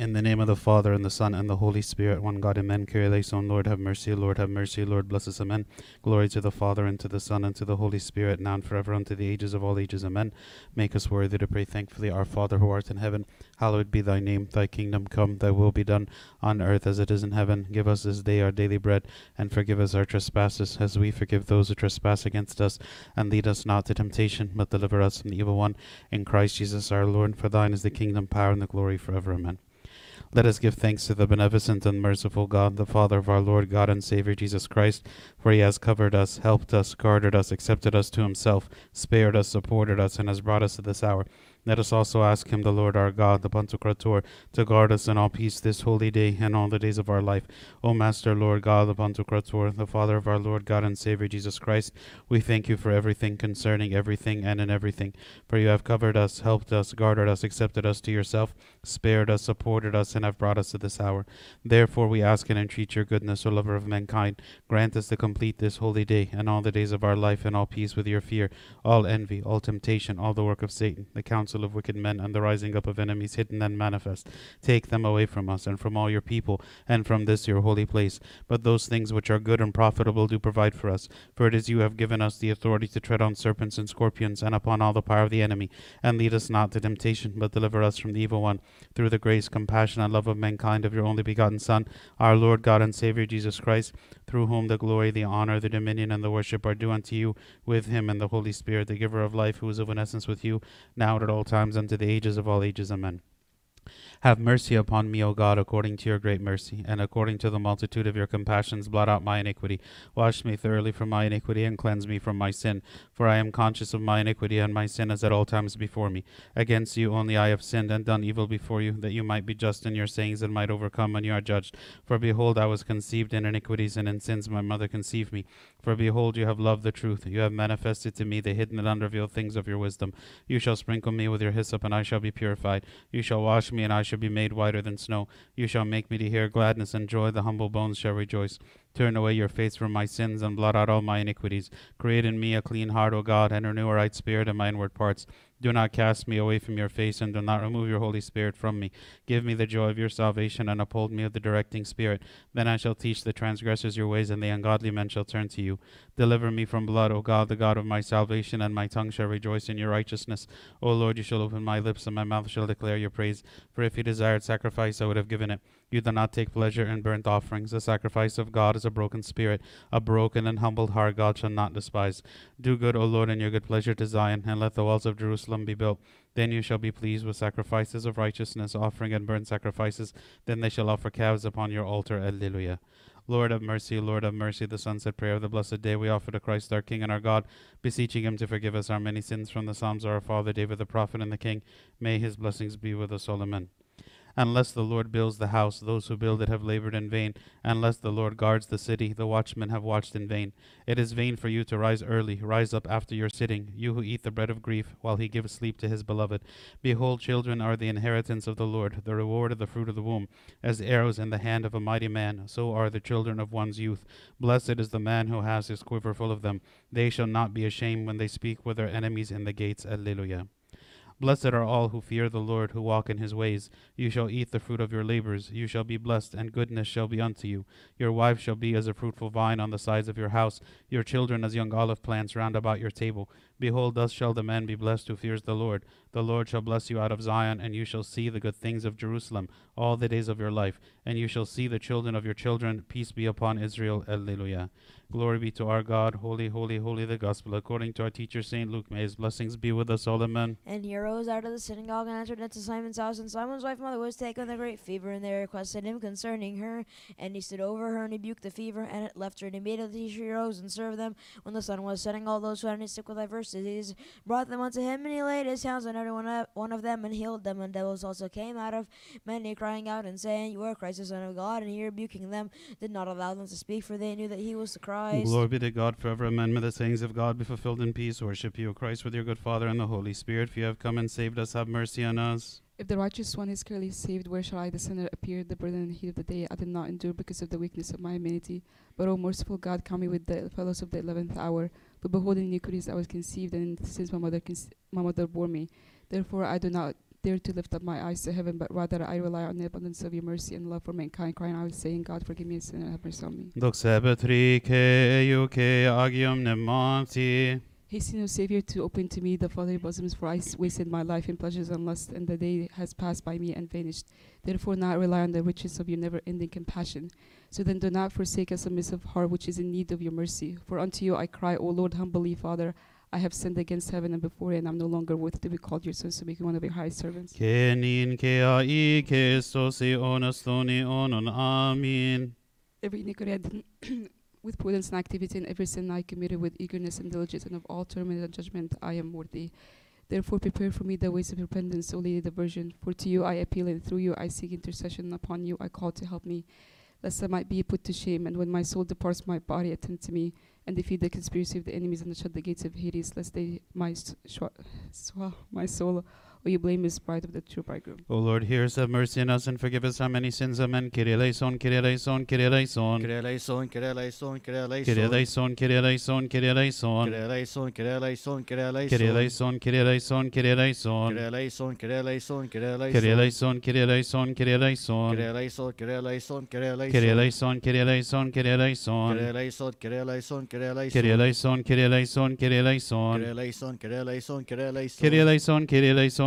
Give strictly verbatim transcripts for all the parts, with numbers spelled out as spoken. In the name of the Father, and the Son, and the Holy Spirit, one God, amen. Kyrie eleison, Lord have mercy, Lord have mercy, Lord bless us, amen. Glory to the Father, and to the Son, and to the Holy Spirit, now and forever, unto the ages of all ages, amen. Make us worthy to pray thankfully, Our Father, who art in heaven, hallowed be thy name. Thy kingdom come, thy will be done, on earth as it is in heaven. Give us this day our daily bread, and forgive us our trespasses, as we forgive those who trespass against us. And lead us not to temptation, but deliver us from the evil one. In Christ Jesus our Lord, for thine is the kingdom, power, and the glory forever, amen. Let us give thanks to the beneficent and merciful God, the Father of our Lord God and Savior Jesus Christ, for he has covered us, helped us, guarded us, accepted us to himself, spared us, supported us, and has brought us to this hour. Let us also ask him, the Lord our God, the Pantocrator, to guard us in all peace this holy day and all the days of our life. O Master, Lord God, the Pantocrator, the Father of our Lord God and Savior Jesus Christ, we thank you for everything, concerning everything, and in everything. For you have covered us, helped us, guarded us, accepted us to yourself, spared us, supported us, and have brought us to this hour. Therefore we ask and entreat your goodness, O lover of mankind. Grant us to complete this holy day and all the days of our life in all peace with your fear, all envy, all temptation, all the work of Satan, the counsel of wicked men, and the rising up of enemies hidden and manifest. Take them away from us, and from all your people, and from this your holy place. But those things which are good and profitable do provide for us. For it is you have given us the authority to tread on serpents and scorpions, and upon all the power of the enemy. And lead us not to temptation, but deliver us from the evil one. Through the grace, compassion, and love of mankind, of your only begotten Son, our Lord God and Savior Jesus Christ, through whom the glory, the honor, the dominion, and the worship are due unto you, with him and the Holy Spirit, the giver of life, who is of an essence with you, now and at all times, unto the ages of all ages. Amen. Have mercy upon me, O God, according to your great mercy, and according to the multitude of your compassions, blot out my iniquity. Wash me thoroughly from my iniquity, and cleanse me from my sin. For I am conscious of my iniquity, and my sin is at all times before me. Against you only I have sinned, and done evil before you, that you might be just in your sayings, and might overcome when you are judged. For behold, I was conceived in iniquities, and in sins my mother conceived me. For behold, you have loved the truth. You have manifested to me the hidden and unrevealed things of your wisdom. You shall sprinkle me with your hyssop, and I shall be purified. You shall wash me, and I shall be made whiter than snow. You shall make me to hear gladness and joy. The humble bones shall rejoice. Turn away your face from my sins, and blot out all my iniquities. Create in me a clean heart, O God, and renew a right spirit in my inward parts. Do not cast me away from your face, and do not remove your Holy Spirit from me. Give me the joy of your salvation, and uphold me with the directing spirit. Then I shall teach the transgressors your ways, and the ungodly men shall turn to you. Deliver me from blood, O God, the God of my salvation, and my tongue shall rejoice in your righteousness. O Lord, you shall open my lips, and my mouth shall declare your praise. For if you desired sacrifice, I would have given it. You do not take pleasure in burnt offerings. The sacrifice of God is a broken spirit. A broken and humbled heart God shall not despise. Do good, O Lord, and your good pleasure to Zion, and let the walls of Jerusalem be built. Then you shall be pleased with sacrifices of righteousness, offering and burnt sacrifices. Then they shall offer calves upon your altar. Alleluia. Lord of mercy, Lord of mercy, the sunset prayer of the blessed day we offer to Christ our King and our God, beseeching him to forgive us our many sins, from the Psalms of our father David the prophet and the King. May his blessings be with us all. Amen. Unless the Lord builds the house, those who build it have labored in vain. Unless the Lord guards the city, the watchmen have watched in vain. It is vain for you to rise early, rise up after your sitting, you who eat the bread of grief, while he gives sleep to his beloved. Behold, children are the inheritance of the Lord, the reward of the fruit of the womb. As arrows in the hand of a mighty man, so are the children of one's youth. Blessed is the man who has his quiver full of them. They shall not be ashamed when they speak with their enemies in the gates. Alleluia. Blessed are all who fear the Lord, who walk in his ways. You shall eat the fruit of your labors. You shall be blessed, and goodness shall be unto you. Your wife shall be as a fruitful vine on the sides of your house, your children as young olive plants round about your table. Behold, thus shall the man be blessed who fears the Lord. The Lord shall bless you out of Zion, and you shall see the good things of Jerusalem all the days of your life, and you shall see the children of your children. Peace be upon Israel. Alleluia. Glory be to our God. Holy, holy, holy, the gospel according to our teacher Saint Luke. May his blessings be with us all. Amen. And he arose out of the synagogue and entered into Simon's house, and Simon's wife mother was taken with a great fever, and they requested him concerning her. And he stood over her and rebuked the fever, and it left her. And immediately she arose and served them. When the sun was setting, all those who had any sick with diverse disease brought them unto him, and he laid his hands on every one, one of them and healed them. And devils also came out of many, crying out and saying, "You are Christ, the Son of God." And he, rebuking them, did not allow them to speak, for they knew that he was the Christ. Glory be to God forever. Amen. May the sayings of God be fulfilled in peace. Worship you, O Christ, with your good Father and the Holy Spirit. If you have come and saved us, have mercy on us. If the righteous one is clearly saved, where shall I, the sinner, appear? The burden and heat of the day I did not endure because of the weakness of my humanity. But, O merciful God, count me with the fellows of the eleventh hour. But behold, in iniquities I was conceived, and in sins my mother, conce- my mother bore me. Therefore I do not dare to lift up my eyes to heaven, but rather I rely on the abundance of your mercy and love for mankind, crying out, saying, God, forgive me a sin and have mercy on me. Hasten, O Savior, to open to me the fatherly bosoms, for I s- wasted my life in pleasures and lust, and the day has passed by me and vanished. Therefore now I rely on the riches of your never-ending compassion. So then do not forsake a submissive heart which is in need of your mercy. For unto you I cry, O Lord, humbly, Father, I have sinned against heaven and before you, and I'm no longer worthy to be called your son, so make me one of your highest servants. Every iniquity I did with prudence and activity, and every sin I committed with eagerness and diligence, and of all torment and judgment I am worthy. Therefore prepare for me the ways of repentance, O Lady the Virgin. For to you I appeal, and through you I seek intercession, and upon you I call to help me, lest I might be put to shame. And when my soul departs, my body attend to me, and defeat the conspiracy of the enemies, and shut the gates of Hades, lest they my swell swa- my soul. O you blameless bride of the true bridegroom. O Lord, hear us, have mercy on us, and forgive us our many sins. Amen. Kyrie Eleison, Kyrie Eleison, Kyrie Eleison. Kyrie Eleison, Kyrie Eleison, Kyrie Eleison. Kyrie Eleison, Kyrie Eleison, Kyrie Eleison. Kyrie Eleison, Kyrie Eleison, Kyrie Eleison. Kyrie Eleison, Kyrie Eleison, Kyrie Eleison, Kyrie Eleison. Kyrie Eleison, Kyrie Eleison, Kyrie Eleison. Kyrie Eleison, Kyrie Eleison, Kyrie Eleison. Kyrie Eleison, Kyrie Eleison, Kyrie Eleison. Kyrie Eleison, Kyrie Eleison, Kyrie Eleison. Kyrie Eleison, Kyrie Eleison, Kyrie Eleison. Kyrie Eleison, Kyrie Eleison, Kyrie Eleison. Kyrie Eleison, Kyrie Eleison. Kyrie Eleison, Kyrie Eleison,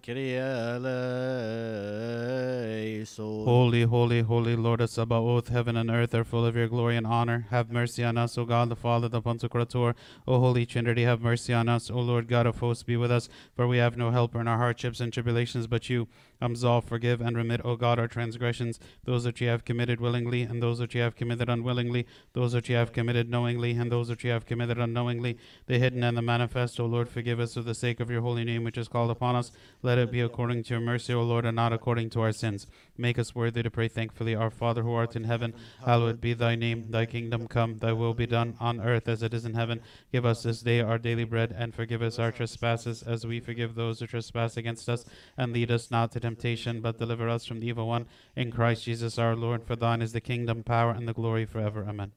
Kyrie Eleison. Holy, holy, holy Lord of Sabaoth, heaven and earth are full of your glory and honor. Have mercy on us, O God, the Father, the Pantocrator, O Holy Trinity, have mercy on us. O Lord God of hosts, be with us, for we have no helper in our hardships and tribulations but you. Absolve, forgive, and remit, O God, our transgressions, those that you have committed willingly, and those that you have committed unwillingly, those that you have committed knowingly, and those that you have committed unknowingly, the hidden and the manifest. O Lord, forgive us for the sake of your holy name which is called upon us. Let it be according to your mercy, O Lord, and not according to our sins. Make us worthy to pray thankfully. Our Father who art in heaven, hallowed be thy name. Thy kingdom come, thy will be done on earth as it is in heaven. Give us this day our daily bread, and forgive us our trespasses as we forgive those who trespass against us, and lead us not to temptation, but deliver us from the evil one. In Christ Jesus our Lord, for thine is the kingdom, power, and the glory forever. Amen.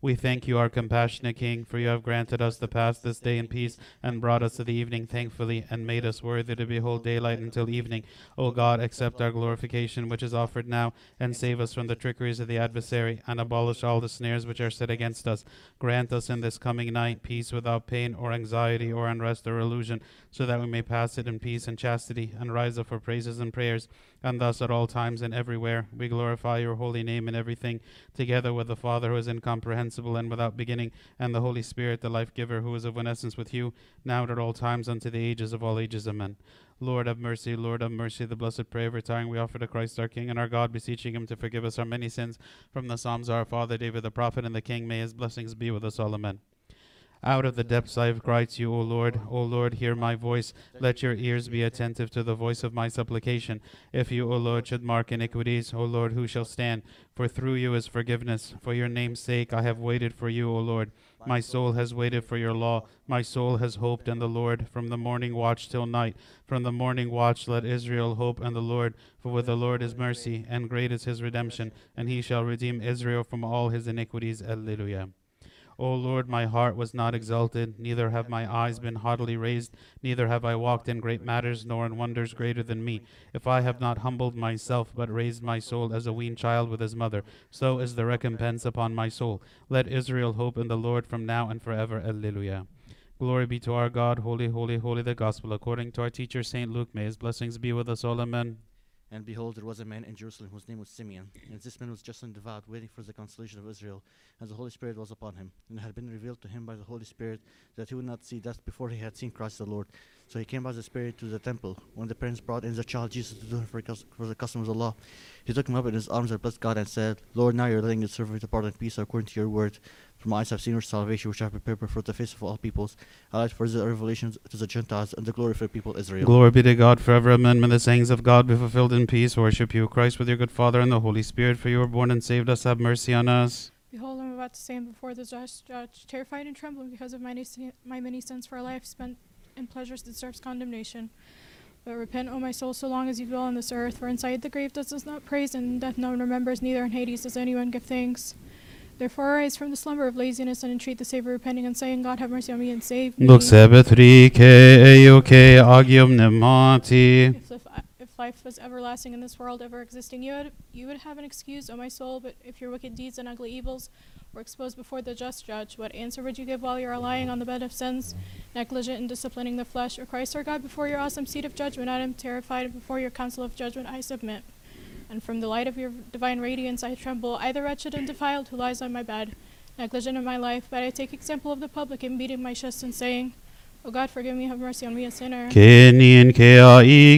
We thank you, our compassionate King, for you have granted us the past this day in peace, and brought us to the evening thankfully, and made us worthy to behold daylight until evening. O God, accept our glorification which is offered now, and save us from the trickeries of the adversary, and abolish all the snares which are set against us. Grant us in this coming night peace without pain or anxiety or unrest or illusion, so that we may pass it in peace and chastity, and rise up for praises and prayers. And thus at all times and everywhere we glorify your holy name in everything, together with the Father who is incomprehensible and without beginning, and the Holy Spirit, the life-giver, who is of one essence with you, now and at all times, unto the ages of all ages. Amen. Lord, have mercy. Lord, have mercy. The blessed prayer of retiring we offer to Christ our King and our God, beseeching him to forgive us our many sins. From the Psalms, our Father, David the prophet, and the King, may his blessings be with us all. Amen. Out of the depths I have cried to you, O Lord. O Lord, hear my voice. Let your ears be attentive to the voice of my supplication. If you, O Lord, should mark iniquities, O Lord, who shall stand? For through you is forgiveness. For your name's sake I have waited for you, O Lord. My soul has waited for your law. My soul has hoped in the Lord from the morning watch till night. From the morning watch let Israel hope in the Lord. For with the Lord is mercy, and great is his redemption. And he shall redeem Israel from all his iniquities. Alleluia. O Lord, my heart was not exalted, neither have my eyes been haughtily raised, neither have I walked in great matters, nor in wonders greater than me. If I have not humbled myself, but raised my soul as a weaned child with his mother, so is the recompense upon my soul. Let Israel hope in the Lord from now and forever. Alleluia. Glory be to our God, holy, holy, holy, the gospel. According to our teacher, Saint Luke, may his blessings be with us all. Amen. And behold, there was a man in Jerusalem whose name was Simeon. And this man was just and devout, waiting for the consolation of Israel, and the Holy Spirit was upon him. And it had been revealed to him by the Holy Spirit that he would not see death before he had seen Christ the Lord. So he came by the Spirit to the temple. When the parents brought in the child Jesus to do for, cus- for the custom of the law, he took him up in his arms and blessed God and said, Lord, now you are letting your servant depart in peace according to your word. For my eyes have seen your salvation, which I have prepared before the face of all peoples, a light for the revelations to the Gentiles and the glory of the people Israel. Glory be to God forever. Amen. May the sayings of God be fulfilled in peace. Worship you, Christ, with your good Father and the Holy Spirit, for you were born and saved us. Have mercy on us. Behold, I am about to stand before the just judge, terrified and trembling because of my, na- my many sins, for a life spent in pleasures deserves condemnation. But repent, O my soul, so long as you dwell on this earth, for inside the grave does not praise, and death no one remembers, neither in Hades does anyone give thanks. Therefore arise from the slumber of laziness and entreat the Savior, repenting and saying, God have mercy on me and save me. If, if, if life was everlasting in this world, ever existing, you would, you would have an excuse, O my soul, but if your wicked deeds and ugly evils were exposed before the just judge, what answer would you give while you are lying on the bed of sins, negligent in disciplining the flesh? O Christ our God, before your awesome seat of judgment I am terrified, before your council of judgment I submit. And from the light of your divine radiance I tremble, I the wretched and defiled who lies on my bed, negligent in my life, but I take example of the publican, beating my chest and saying, O God, forgive me, have mercy on me, a sinner. Holy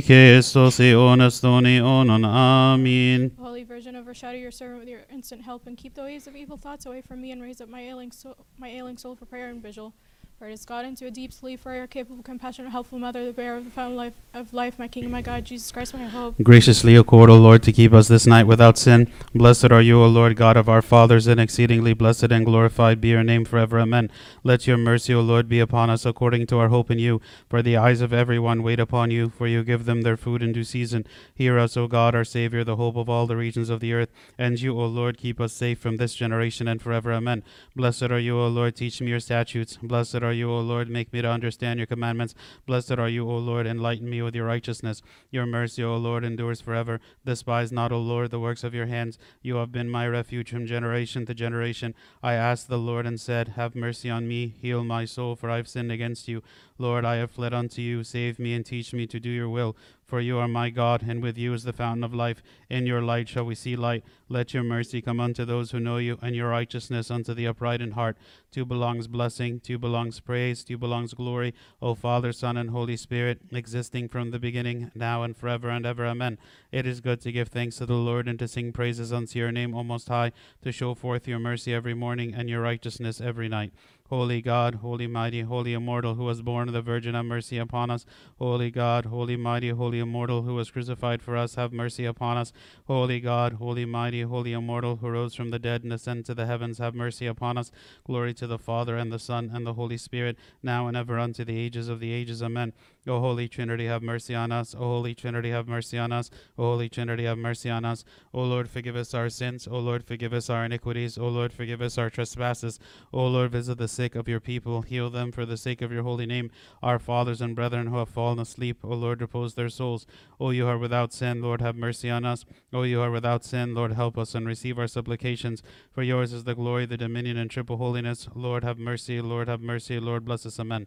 Virgin, overshadow your servant with your instant help, and keep the waves of evil thoughts away from me, and raise up my ailing soul, my ailing soul for prayer and vigil. For it is God into a deep sleep, for your capable, compassionate, helpful mother, the bearer of the fountain life, of life, my King, my God, Jesus Christ, my hope. Graciously accord, O Lord, to keep us this night without sin. Blessed are you, O Lord, God of our fathers, and exceedingly blessed and glorified be your name forever. Amen. Let your mercy, O Lord, be upon us, according to our hope in you. For the eyes of everyone wait upon you, for you give them their food in due season. Hear us, O God, our Savior, the hope of all the regions of the earth. And you, O Lord, keep us safe from this generation and forever. Amen. Blessed are you, O Lord, teach me your statutes. Blessed are Are you, O Lord, make me to understand your commandments. Blessed are you, O Lord, enlighten me with your righteousness. Your mercy, O Lord, endures forever. Despise not, O Lord, the works of your hands. You have been my refuge from generation to generation. I asked the Lord and said, have mercy on me, heal my soul, for I have sinned against you. Lord, I have fled unto you. Save me and teach me to do your will. For you are my God, and with you is the fountain of life. In your light shall we see light. Let your mercy come unto those who know you, and your righteousness unto the upright in heart. To you belongs blessing, to you belongs praise, to you belongs glory, O Father, Son, and Holy Spirit, existing from the beginning, now and forever and ever. Amen. It is good to give thanks to the Lord, and to sing praises unto your name, O Most High, to show forth your mercy every morning, and your righteousness every night. Holy God, holy mighty, holy immortal, who was born of the Virgin, have mercy upon us. Holy God, holy mighty, holy immortal, who was crucified for us, have mercy upon us. Holy God, holy mighty, holy immortal, who rose from the dead and ascended to the heavens, have mercy upon us. Glory to the Father, and the Son, and the Holy Spirit, now and ever unto the ages of the ages. Amen. O Holy Trinity, have mercy on us. O Holy Trinity, have mercy on us. O Holy Trinity, have mercy on us. O Lord, forgive us our sins. O Lord, forgive us our iniquities. O Lord, forgive us our trespasses. O Lord, visit the sick of your people, heal them for the sake of your holy name. Our fathers and brethren who have fallen asleep, O Lord, repose their souls. O you who are without sin, Lord, have mercy on us. O you who are without sin, Lord, help us and receive our supplications. For yours is the glory, the dominion, and triple holiness. Lord, have mercy. Lord, have mercy. Lord, bless us. Amen.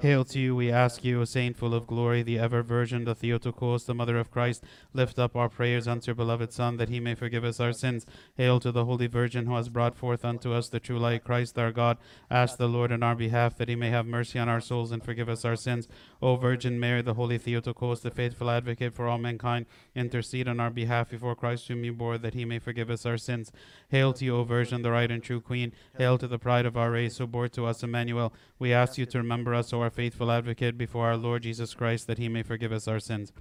Hail to you, we ask you, O Saint full of glory, the ever-Virgin, the Theotokos, the Mother of Christ. Lift up our prayers unto your beloved Son, that he may forgive us our sins. Hail to the Holy Virgin, who has brought forth unto us the true light, Christ our God. Ask the Lord in our behalf, that he may have mercy on our souls and forgive us our sins. O Virgin Mary, the Holy Theotokos, the faithful advocate for all mankind, intercede on our behalf before Christ whom you bore, that he may forgive us our sins. Hail to you, O Virgin, the right and true Queen. Hail to the pride of our race, who bore to us Emmanuel. We ask you to remember us, O our faithful advocate before our Lord Jesus Christ, that he may forgive us our sins.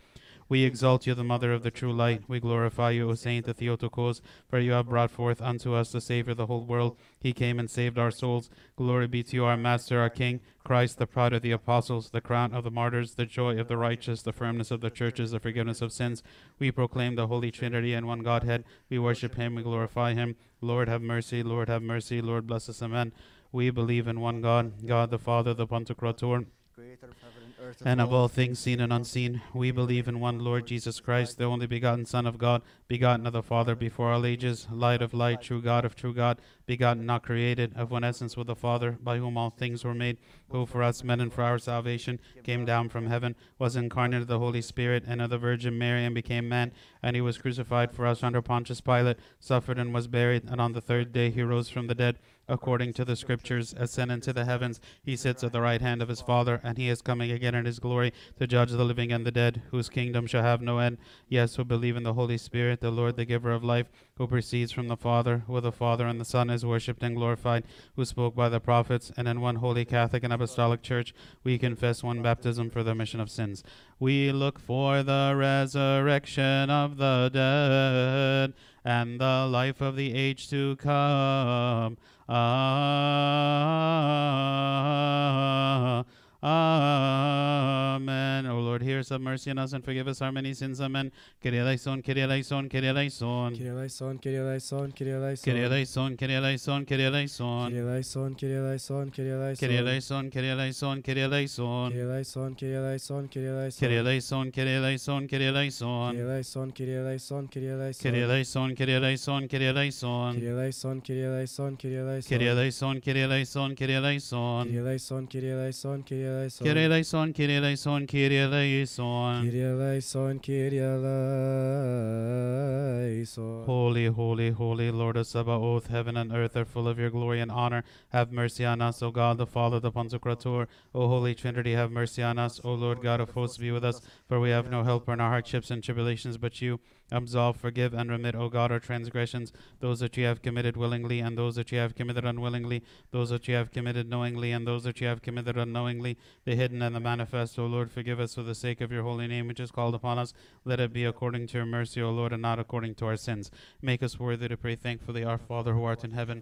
We exalt you, the Mother of the True Light. We glorify you, O Saint the Theotokos, for you have brought forth unto us the Savior of the whole world. He came and saved our souls. Glory be to you, our Master, our King, Christ, the pride of the apostles, the crown of the martyrs, the joy of the righteous, the firmness of the churches, the forgiveness of sins. We proclaim the Holy Trinity and one Godhead. We worship him, we glorify him. Lord, have mercy. Lord, have mercy. Lord, bless us. Amen. We believe in one God, God the Father, the Pantocrator, Creator of heaven and earth, and of all things seen and unseen. We believe in one Lord Jesus Christ, the only begotten Son of God, begotten of the Father before all ages, light of light, true God of true God, begotten, not created, of one essence with the Father, by whom all things were made, who for us men and for our salvation came down from heaven, was incarnate of the Holy Spirit and of the Virgin Mary, and became man. And he was crucified for us under Pontius Pilate, suffered and was buried, and on the third day he rose from the dead, according to the scriptures, ascend into the heavens. He sits at the right hand of his Father, and he is coming again in his glory to judge the living and the dead, whose kingdom shall have no end. Yes, who believe in the Holy Spirit, the Lord, the giver of life, who proceeds from the Father, who the Father and the Son is worshipped and glorified, who spoke by the prophets, and in one holy Catholic and Apostolic Church we confess one baptism for the remission of sins. We look for the resurrection of the dead and the life of the age to come. Ah, Amen. O Lord, hear us, have mercy on us, and forgive us our many sins. Amen. Kyrie Eleison, Kyrie Eleison, Kyrie Eleison. Kyrie Eleison, Kyrie Eleison, Kyrie Eleison. Kyrie Eleison, Kyrie Eleison, Kyrie Eleison. Kyrie Eleison, Kyrie Eleison, Kyrie Eleison. Kyrie Eleison, Kyrie Eleison, Kyrie Eleison. Kyrie Eleison, Kyrie Eleison, Kyrie Eleison. Kyrie Eleison, Kyrie Eleison, Kyrie Eleison. Kyrie Eleison, Kyrie Eleison, Kyrie Eleison. Kyrie Eleison, Kyrie Eleison, Kyrie Eleison. Kyrie Eleison, Kyrie Eleison, Kyrie Eleison. Kyrie Eleison, Kyrie Eleison, Kyrie Eleison. Kyrie Eleison, Kyrie Eleison, Kyrie Eleison. Kyrie eleison, Kyrie eleison, Kyrie eleison. Kyrie eleison, Kyrie eleison. Holy, holy, holy Lord of Sabaoth, heaven and earth are full of your glory and honor. Have mercy on us, O God, the Father, the Pantocrator. O Holy Trinity, have mercy on us. O Lord God of hosts, be with us, for we have no helper in our hardships and tribulations but you. Absolve, forgive, and remit, O God, our transgressions, those that you have committed willingly, and those that you have committed unwillingly, those that you have committed knowingly, and those that you have committed unknowingly, the hidden and the manifest. O Lord, forgive us for the sake of your holy name, which is called upon us. Let it be according to your mercy, O Lord, and not according to our sins. Make us worthy to pray thankfully, Our Father who art in heaven,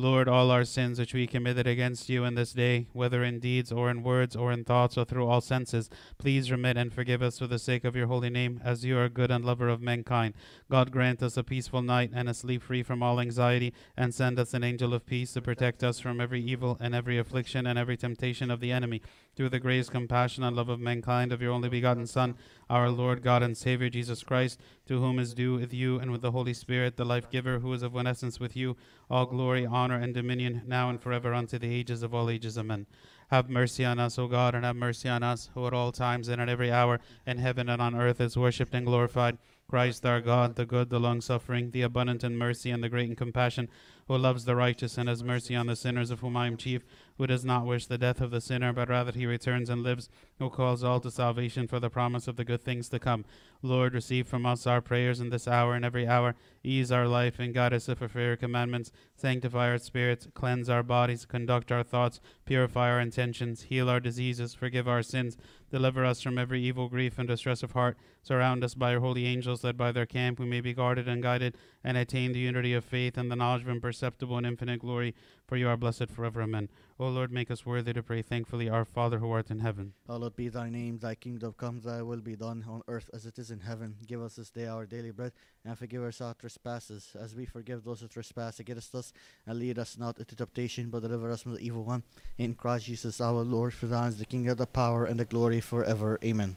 Lord, all our sins which we committed against you in this day, whether in deeds or in words or in thoughts or through all senses, please remit and forgive us for the sake of your holy name, as you are good and lover of mankind. God, grant us a peaceful night and a sleep free from all anxiety, and send us an angel of peace to protect us from every evil and every affliction and every temptation of the enemy. Through the grace, compassion, and love of mankind, of your only begotten Son, our Lord, God, and Savior, Jesus Christ, to whom is due with you and with the Holy Spirit, the life-giver, who is of one essence with you, all glory, honor, and dominion, now and forever, unto the ages of all ages. Amen. Have mercy on us, O God, and have mercy on us, who at all times and at every hour, in heaven and on earth, is worshipped and glorified. Christ our God, the good, the long-suffering, the abundant in mercy, and the great in compassion, who loves the righteous and has mercy on the sinners, of whom I am chief, who does not wish the death of the sinner, but rather he returns and lives, who calls all to salvation for the promise of the good things to come. Lord, receive from us our prayers in this hour and every hour. Ease our life and guide us to fulfill your commandments. Sanctify our spirits, cleanse our bodies, conduct our thoughts, purify our intentions, heal our diseases, forgive our sins, deliver us from every evil, grief, and distress of heart. Surround us by your holy angels, that by their camp we may be guarded and guided, and attain the unity of faith and the knowledge of imperceptible and infinite glory. For you are blessed forever. Amen. O Lord, make us worthy to pray thankfully, Our Father who art in heaven. Hallowed be thy name, thy kingdom come, thy will be done, on earth as it is in heaven. Give us this day our daily bread, and forgive us our trespasses, as we forgive those who trespass against us. And lead us not into temptation, but deliver us from the evil one. In Christ Jesus our Lord, for thine is the kingdom, the power, and the glory forever. Amen.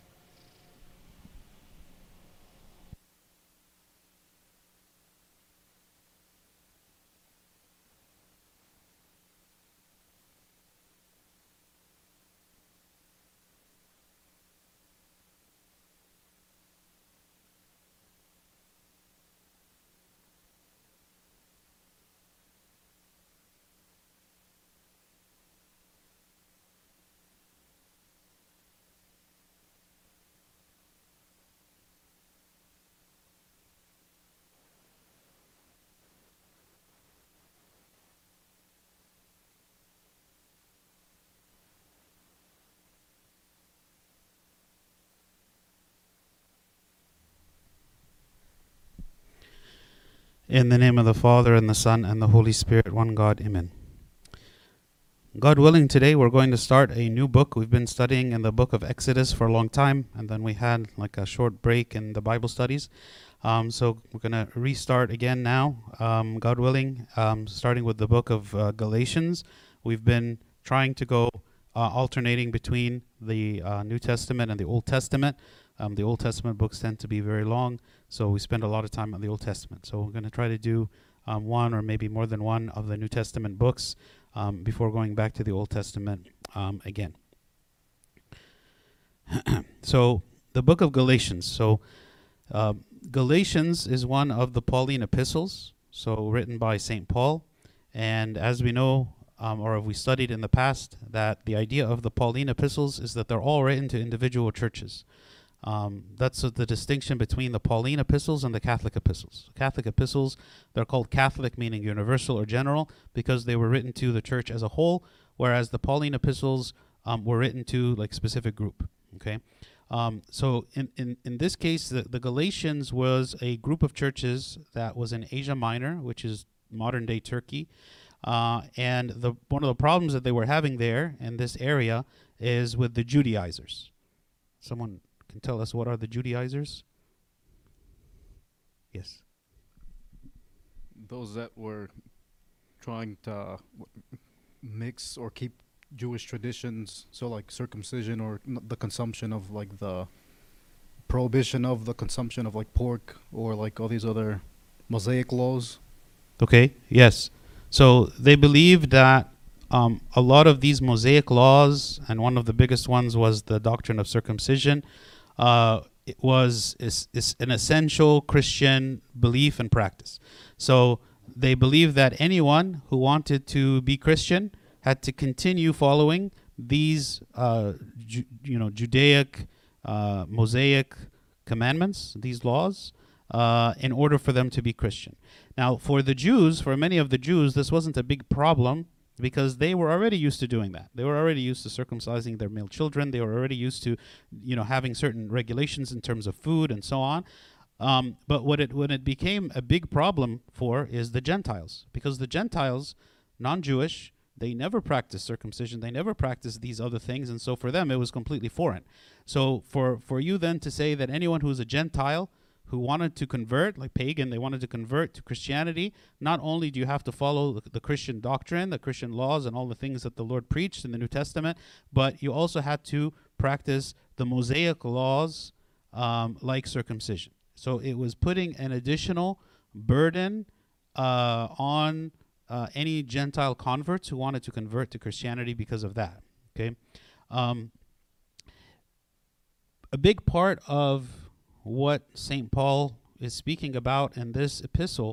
In the name of the Father, and the Son, and the Holy Spirit, one God. Amen. God willing, today we're going to start a new book. We've been studying in the book of Exodus for a long time, and then we had like a short break in the Bible studies. Um, so we're going to restart again now, um, God willing, um, starting with the book of uh, Galatians. We've been trying to go uh, alternating between the uh, New Testament and the Old Testament. Um, the Old Testament books tend to be very long, so we spend a lot of time on the Old Testament. So we're going to try to do um, one or maybe more than one of the New Testament books um, before going back to the Old Testament um, again. So the book of Galatians. So uh, Galatians is one of the Pauline epistles, so written by Saint Paul. And as we know, um, or have we studied in the past, that the idea of the Pauline epistles is that they're all written to individual churches. Um, that's uh, the distinction between the Pauline epistles and the Catholic epistles. Catholic epistles, they're called Catholic, meaning universal or general, because they were written to the church as a whole, whereas the Pauline epistles um, were written to like specific group. Okay, um, so in, in, in this case, the, the Galatians was a group of churches that was in Asia Minor, which is modern day Turkey, uh, and the one of the problems that they were having there in this area is with the Judaizers. Someone can tell us what are the Judaizers? Yes. Those that were trying to uh, mix or keep Jewish traditions, so like circumcision or n- the consumption of like the prohibition of the consumption of like pork or like all these other Mosaic laws. Okay, yes. So they believed that um, a lot of these Mosaic laws, and one of the biggest ones was the doctrine of circumcision, Uh, it was is, is an essential Christian belief and practice. So they believed that anyone who wanted to be Christian had to continue following these, uh, Ju- you know, Judaic, uh, Mosaic commandments, these laws, uh, in order for them to be Christian. Now, for the Jews, for many of the Jews, this wasn't a big problem, because they were already used to doing that. They were already used to circumcising their male children. They were already used to, you know, having certain regulations in terms of food and so on. Um, but what it when it became a big problem for is the Gentiles, because the Gentiles, non-Jewish, they never practiced circumcision. They never practiced these other things, and so for them it was completely foreign. So for for you then to say that anyone who's a Gentile who wanted to convert, like pagan, they wanted to convert to Christianity, not only do you have to follow the, the Christian doctrine, the Christian laws, and all the things that the Lord preached in the New Testament, but you also had to practice the Mosaic laws um, like circumcision. So it was putting an additional burden uh, on uh, any Gentile converts who wanted to convert to Christianity because of that. Okay, um, a big part of what Saint Paul is speaking about in this epistle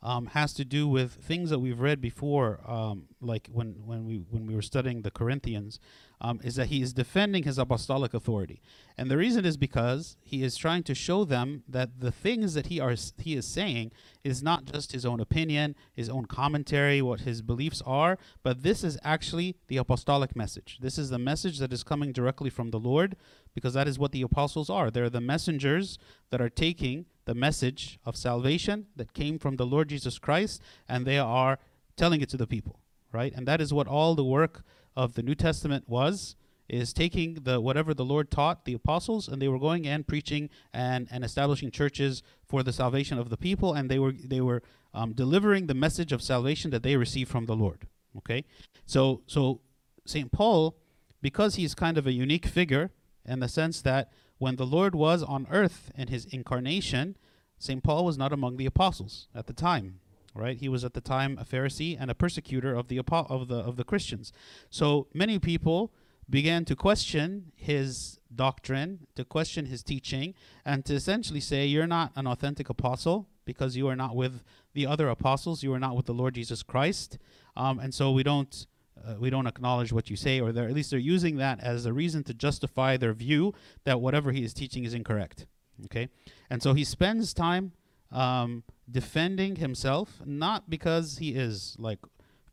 um, has to do with things that we've read before, um, like when, when we when we were studying the Corinthians, um, is that he is defending his apostolic authority. And the reason is because he is trying to show them that the things that he, are, he is saying is not just his own opinion, his own commentary, what his beliefs are, but this is actually the apostolic message. This is the message that is coming directly from the Lord, because that is what the apostles are. They're the messengers that are taking the message of salvation that came from the Lord Jesus Christ, and they are telling it to the people, right? And that is what all the work of the New Testament was, is taking the whatever the Lord taught the apostles, and they were going and preaching and, and establishing churches for the salvation of the people, and they were they were um, delivering the message of salvation that they received from the Lord, okay? So, so Saint Paul, because he's kind of a unique figure, in the sense that when the Lord was on earth in his incarnation, Saint Paul was not among the apostles at the time, right? He was at the time a Pharisee and a persecutor of the apo- of the of the Christians. So many people began to question his doctrine, to question his teaching, and to essentially say, you're not an authentic apostle because you are not with the other apostles, you are not with the Lord Jesus Christ, um, and so we don't Uh, we don't acknowledge what you say, or they're, at least they're using that as a reason to justify their view that whatever he is teaching is incorrect, okay? And so he spends time um, defending himself, not because he is, like,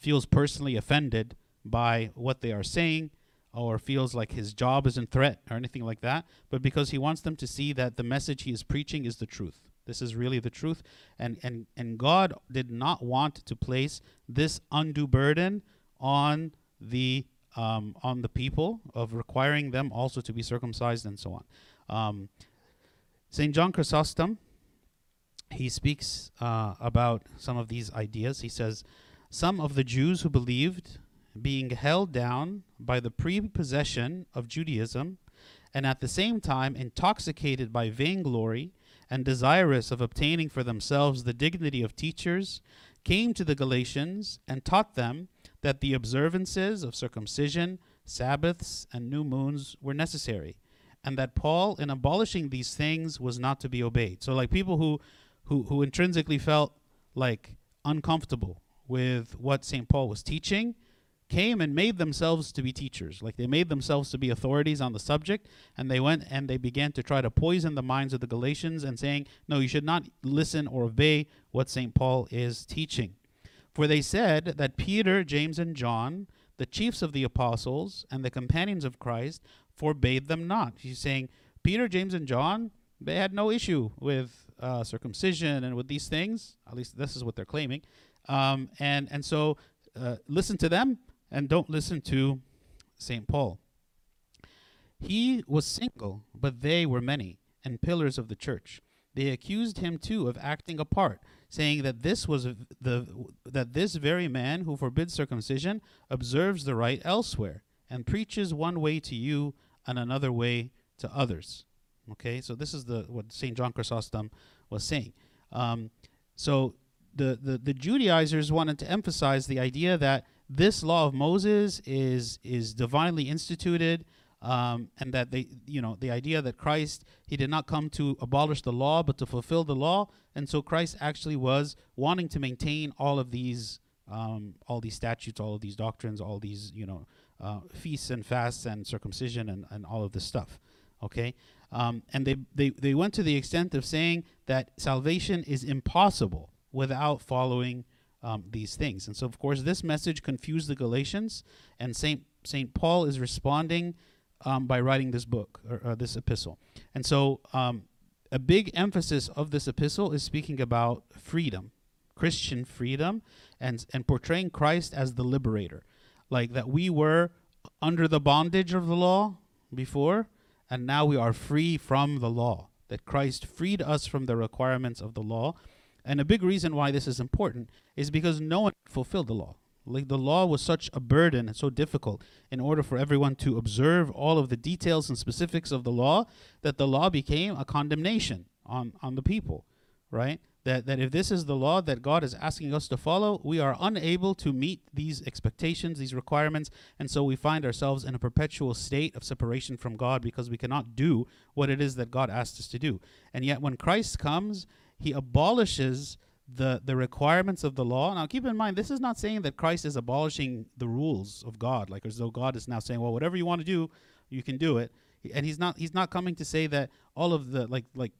feels personally offended by what they are saying or feels like his job is in threat or anything like that, but because he wants them to see that the message he is preaching is the truth. This is really the truth, and and, and God did not want to place this undue burden on the um, on the people of requiring them also to be circumcised and so on. Um, Saint John Chrysostom, he speaks uh, about some of these ideas. He says, some of the Jews who believed, being held down by the prepossession of Judaism and at the same time intoxicated by vainglory and desirous of obtaining for themselves the dignity of teachers, came to the Galatians and taught them that the observances of circumcision, Sabbaths, and new moons were necessary, and that Paul, in abolishing these things, was not to be obeyed. So like people who who, who intrinsically felt like uncomfortable with what Saint Paul was teaching came and made themselves to be teachers. Like they made themselves to be authorities on the subject, and they went and they began to try to poison the minds of the Galatians and saying, no, you should not listen or obey what Saint Paul is teaching. For they said that Peter, James, and John, the chiefs of the apostles and the companions of Christ, forbade them not. He's saying Peter, James, and John, they had no issue with uh, circumcision and with these things. At least this is what they're claiming. Um, and, and so uh, listen to them and don't listen to Saint Paul. He was single, but they were many and pillars of the church. They accused him too of acting apart, saying that this was the that this very man who forbids circumcision observes the rite elsewhere and preaches one way to you and another way to others. Okay, so this is the what Saint John Chrysostom was saying. Um, so the, the the Judaizers wanted to emphasize the idea that this law of Moses is is divinely instituted, um, and that they, you know, the idea that Christ, he did not come to abolish the law, but to fulfill the law, and so Christ actually was wanting to maintain all of these, um, all these statutes, all of these doctrines, all these, you know, uh, feasts and fasts and circumcision and, and all of this stuff, okay? Um, and they, they, they went to the extent of saying that salvation is impossible without following um, these things. And so, of course, this message confused the Galatians, and Saint Saint Paul is responding um, by writing this book, or, or this epistle. And so um, a big emphasis of this epistle is speaking about freedom, Christian freedom, and, and portraying Christ as the liberator. Like that we were under the bondage of the law before, and now we are free from the law, that Christ freed us from the requirements of the law. And a big reason why this is important is because no one fulfilled the law. Like the law was such a burden and so difficult in order for everyone to observe all of the details and specifics of the law, that the law became a condemnation on, on the people, right? That that if this is the law that God is asking us to follow, we are unable to meet these expectations, these requirements, and so we find ourselves in a perpetual state of separation from God because we cannot do what it is that God asked us to do. And yet when Christ comes, he abolishes the, the requirements of the law. Now keep in mind, this is not saying that Christ is abolishing the rules of God, like as though God is now saying, well, whatever you want to do, you can do it. And he's not he's not coming to say that all of the, like like,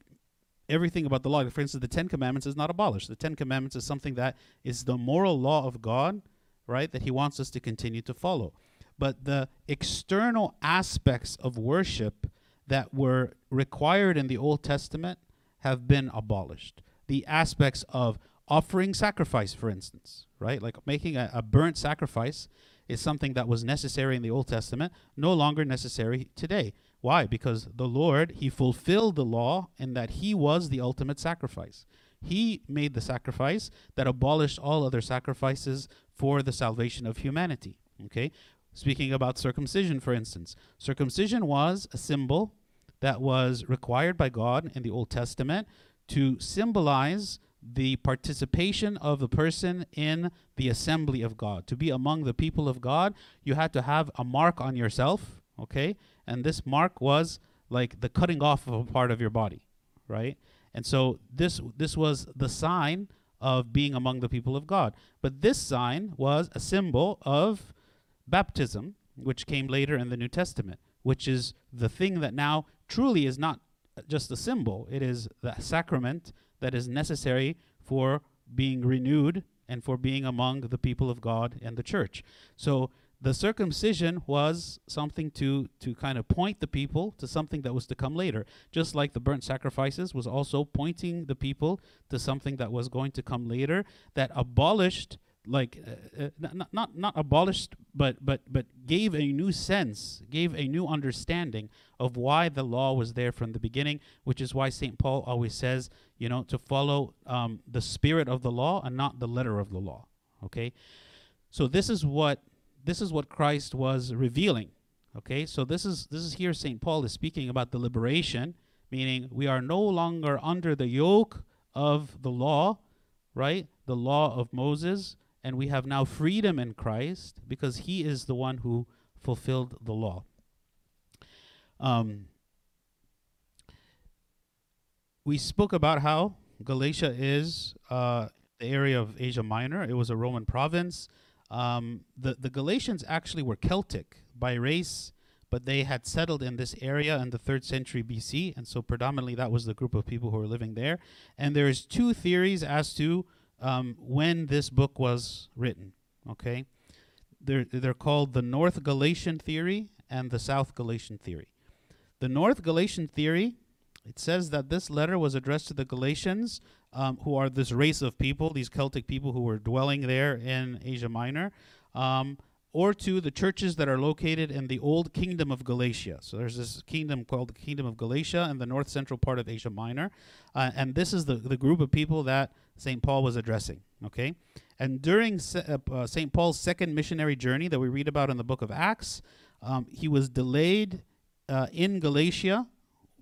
everything about the law, for instance, the Ten Commandments is not abolished. The Ten Commandments is something that is the moral law of God, right, that he wants us to continue to follow. But the external aspects of worship that were required in the Old Testament have been abolished. The aspects of offering sacrifice, for instance, right, like making a, a burnt sacrifice is something that was necessary in the Old Testament, no longer necessary today. Why? Because the Lord, he fulfilled the law in that he was the ultimate sacrifice. He made the sacrifice that abolished all other sacrifices for the salvation of humanity. Okay? Speaking about circumcision, for instance. Circumcision was a symbol that was required by God in the Old Testament to symbolize the participation of the person in the assembly of God. To be among the people of God, you had to have a mark on yourself, okay? And this mark was like the cutting off of a part of your body, right? And so this this was the sign of being among the people of God. But this sign was a symbol of baptism, which came later in the New Testament, which is the thing that now truly is not just a symbol. It is the sacrament that is necessary for being renewed and for being among the people of God and the church. So the circumcision was something to, to kind of point the people to something that was to come later, just like the burnt sacrifices was also pointing the people to something that was going to come later that abolished, like, uh, uh, not, not not abolished, but, but, but gave a new sense, gave a new understanding of why the law was there from the beginning, which is why Saint Paul always says, you know, to follow um, the spirit of the law and not the letter of the law, okay? So this is what... This is what Christ was revealing, okay? So this is this is here Saint Paul is speaking about the liberation, meaning we are no longer under the yoke of the law, right? the law of Moses, and we have now freedom in Christ because he is the one who fulfilled the law. Um, we spoke about how Galatia is uh, the area of Asia Minor. It was a Roman province. Um, the, the Galatians actually were Celtic by race, but they had settled in this area in the third century B C, and so predominantly that was the group of people who were living there. And there is two theories as to um, when this book was written, okay? They're, they're called the North Galatian theory and the South Galatian theory. The North Galatian theory, it says that this letter was addressed to the Galatians, um, who are this race of people, these Celtic people who were dwelling there in Asia Minor, um, or to the churches that are located in the old kingdom of Galatia. So there's this kingdom called the Kingdom of Galatia in the north central part of Asia Minor. Uh, and this is the, the group of people that Saint Paul was addressing, okay? And during uh, Saint Paul's second missionary journey that we read about in the book of Acts, um, he was delayed uh, in Galatia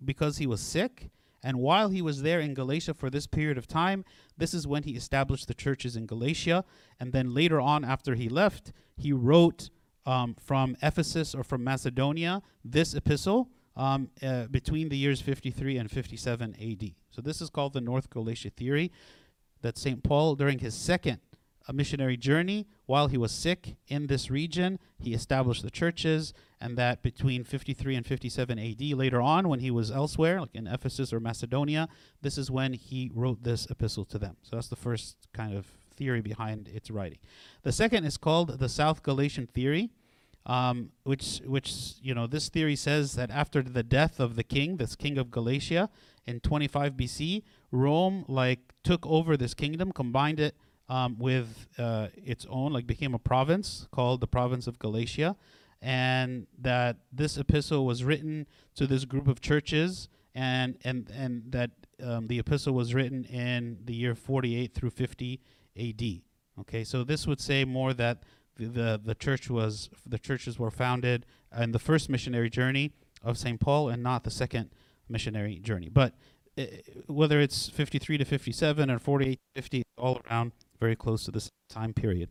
because he was sick. And while he was there in Galatia for this period of time, this is when he established the churches in Galatia. And then later on, after he left, he wrote um, from Ephesus or from Macedonia this epistle um, uh, between the years fifty-three and fifty-seven A D. So this is called the North Galatia theory, that Saint Paul, during his second uh, missionary journey, while he was sick in this region, he established the churches, and that between fifty-three and fifty-seven A D, later on when he was elsewhere, like in Ephesus or Macedonia, this is when he wrote this epistle to them. So that's the first kind of theory behind its writing. The second is called the South Galatian theory, um, which, which you know, this theory says that after the death of the king, this king of Galatia, in twenty-five B C, Rome like took over this kingdom, combined it um, with uh, its own, like became a province called the province of Galatia, and that this epistle was written to this group of churches, and and, and that um, the epistle was written in the year forty-eight through fifty A D. Okay, so this would say more that the, the, the church was the churches were founded in the first missionary journey of Saint Paul and not the second missionary journey. But I, whether it's fifty-three to fifty-seven or forty-eight to fifty, all around very close to this time period.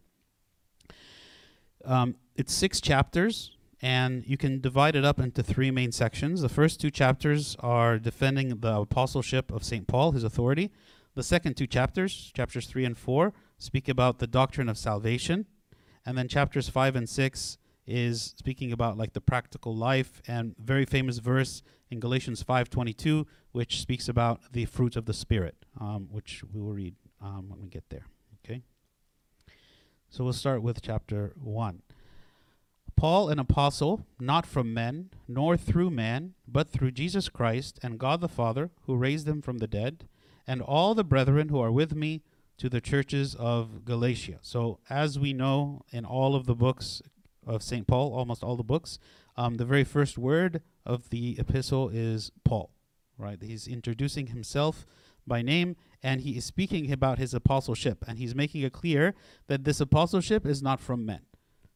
Um, it's six chapters, and you can divide it up into three main sections. The first two chapters are defending the apostleship of Saint Paul, his authority. The second two chapters, chapters three and four, speak about the doctrine of salvation. And then chapters five and six is speaking about like the practical life, and very famous verse in Galatians five twenty-two, which speaks about the fruit of the Spirit, um, which we will read um, when we get there. Okay. So we'll start with chapter one. Paul, an apostle, not from men, nor through man, but through Jesus Christ and God the Father, who raised him from the dead, and all the brethren who are with me, to the churches of Galatia. So as we know in all of the books of Saint Paul, almost all the books, um, the very first word of the epistle is Paul, right? He's introducing himself by name, and he is speaking about his apostleship, and he's making it clear that this apostleship is not from men,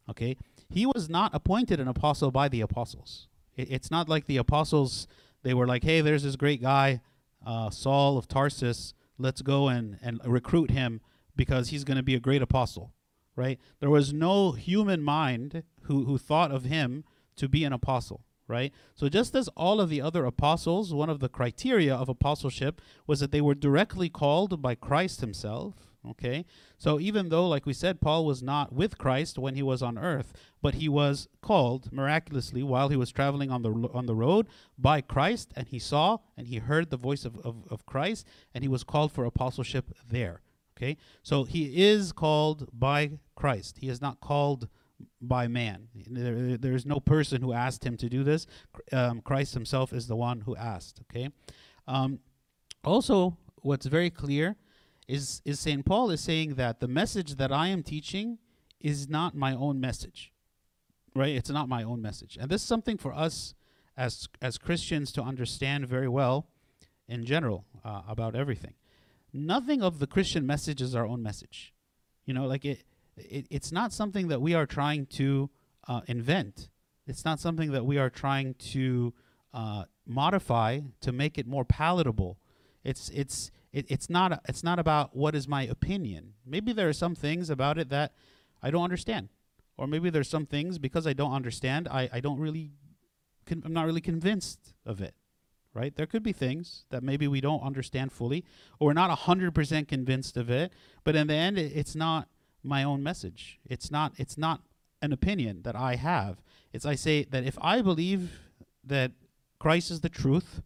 okay? He was not appointed an apostle by the apostles. It, it's not like the apostles, they were like, hey, there's this great guy, uh, Saul of Tarsus, let's go and, and recruit him because he's going to be a great apostle, right? There was no human mind who, who thought of him to be an apostle. Right? So just as all of the other apostles, one of the criteria of apostleship was that they were directly called by Christ himself, okay? So even though, like we said, Paul was not with Christ when he was on earth, but he was called miraculously while he was traveling on the ro- on the road by Christ, and he saw and he heard the voice of, of, of Christ, and he was called for apostleship there, okay? So he is called by Christ. He is not called by man. There, there is no person who asked him to do this. Um, Christ himself is the one who asked, okay? Um, also, what's very clear is, is Saint Paul is saying that the message that I am teaching is not my own message, right? It's not my own message. And this is something for us as, as Christians to understand very well in general uh, about everything. Nothing of the Christian message is our own message. You know, like it, It, it's not something that we are trying to uh, invent. It's not something that we are trying to uh, modify to make it more palatable. It's it's It, it's not a, it's not about what is my opinion. Maybe there are some things about it that I don't understand, or maybe there's some things because I don't understand, I, I don't really, con- I'm not really convinced of it, right? There could be things that maybe we don't understand fully, or we're not one hundred percent convinced of it, but in the end, it, it's not my own message. It's not, it's not an opinion that I have. It's I say that if I believe that Christ is the truth,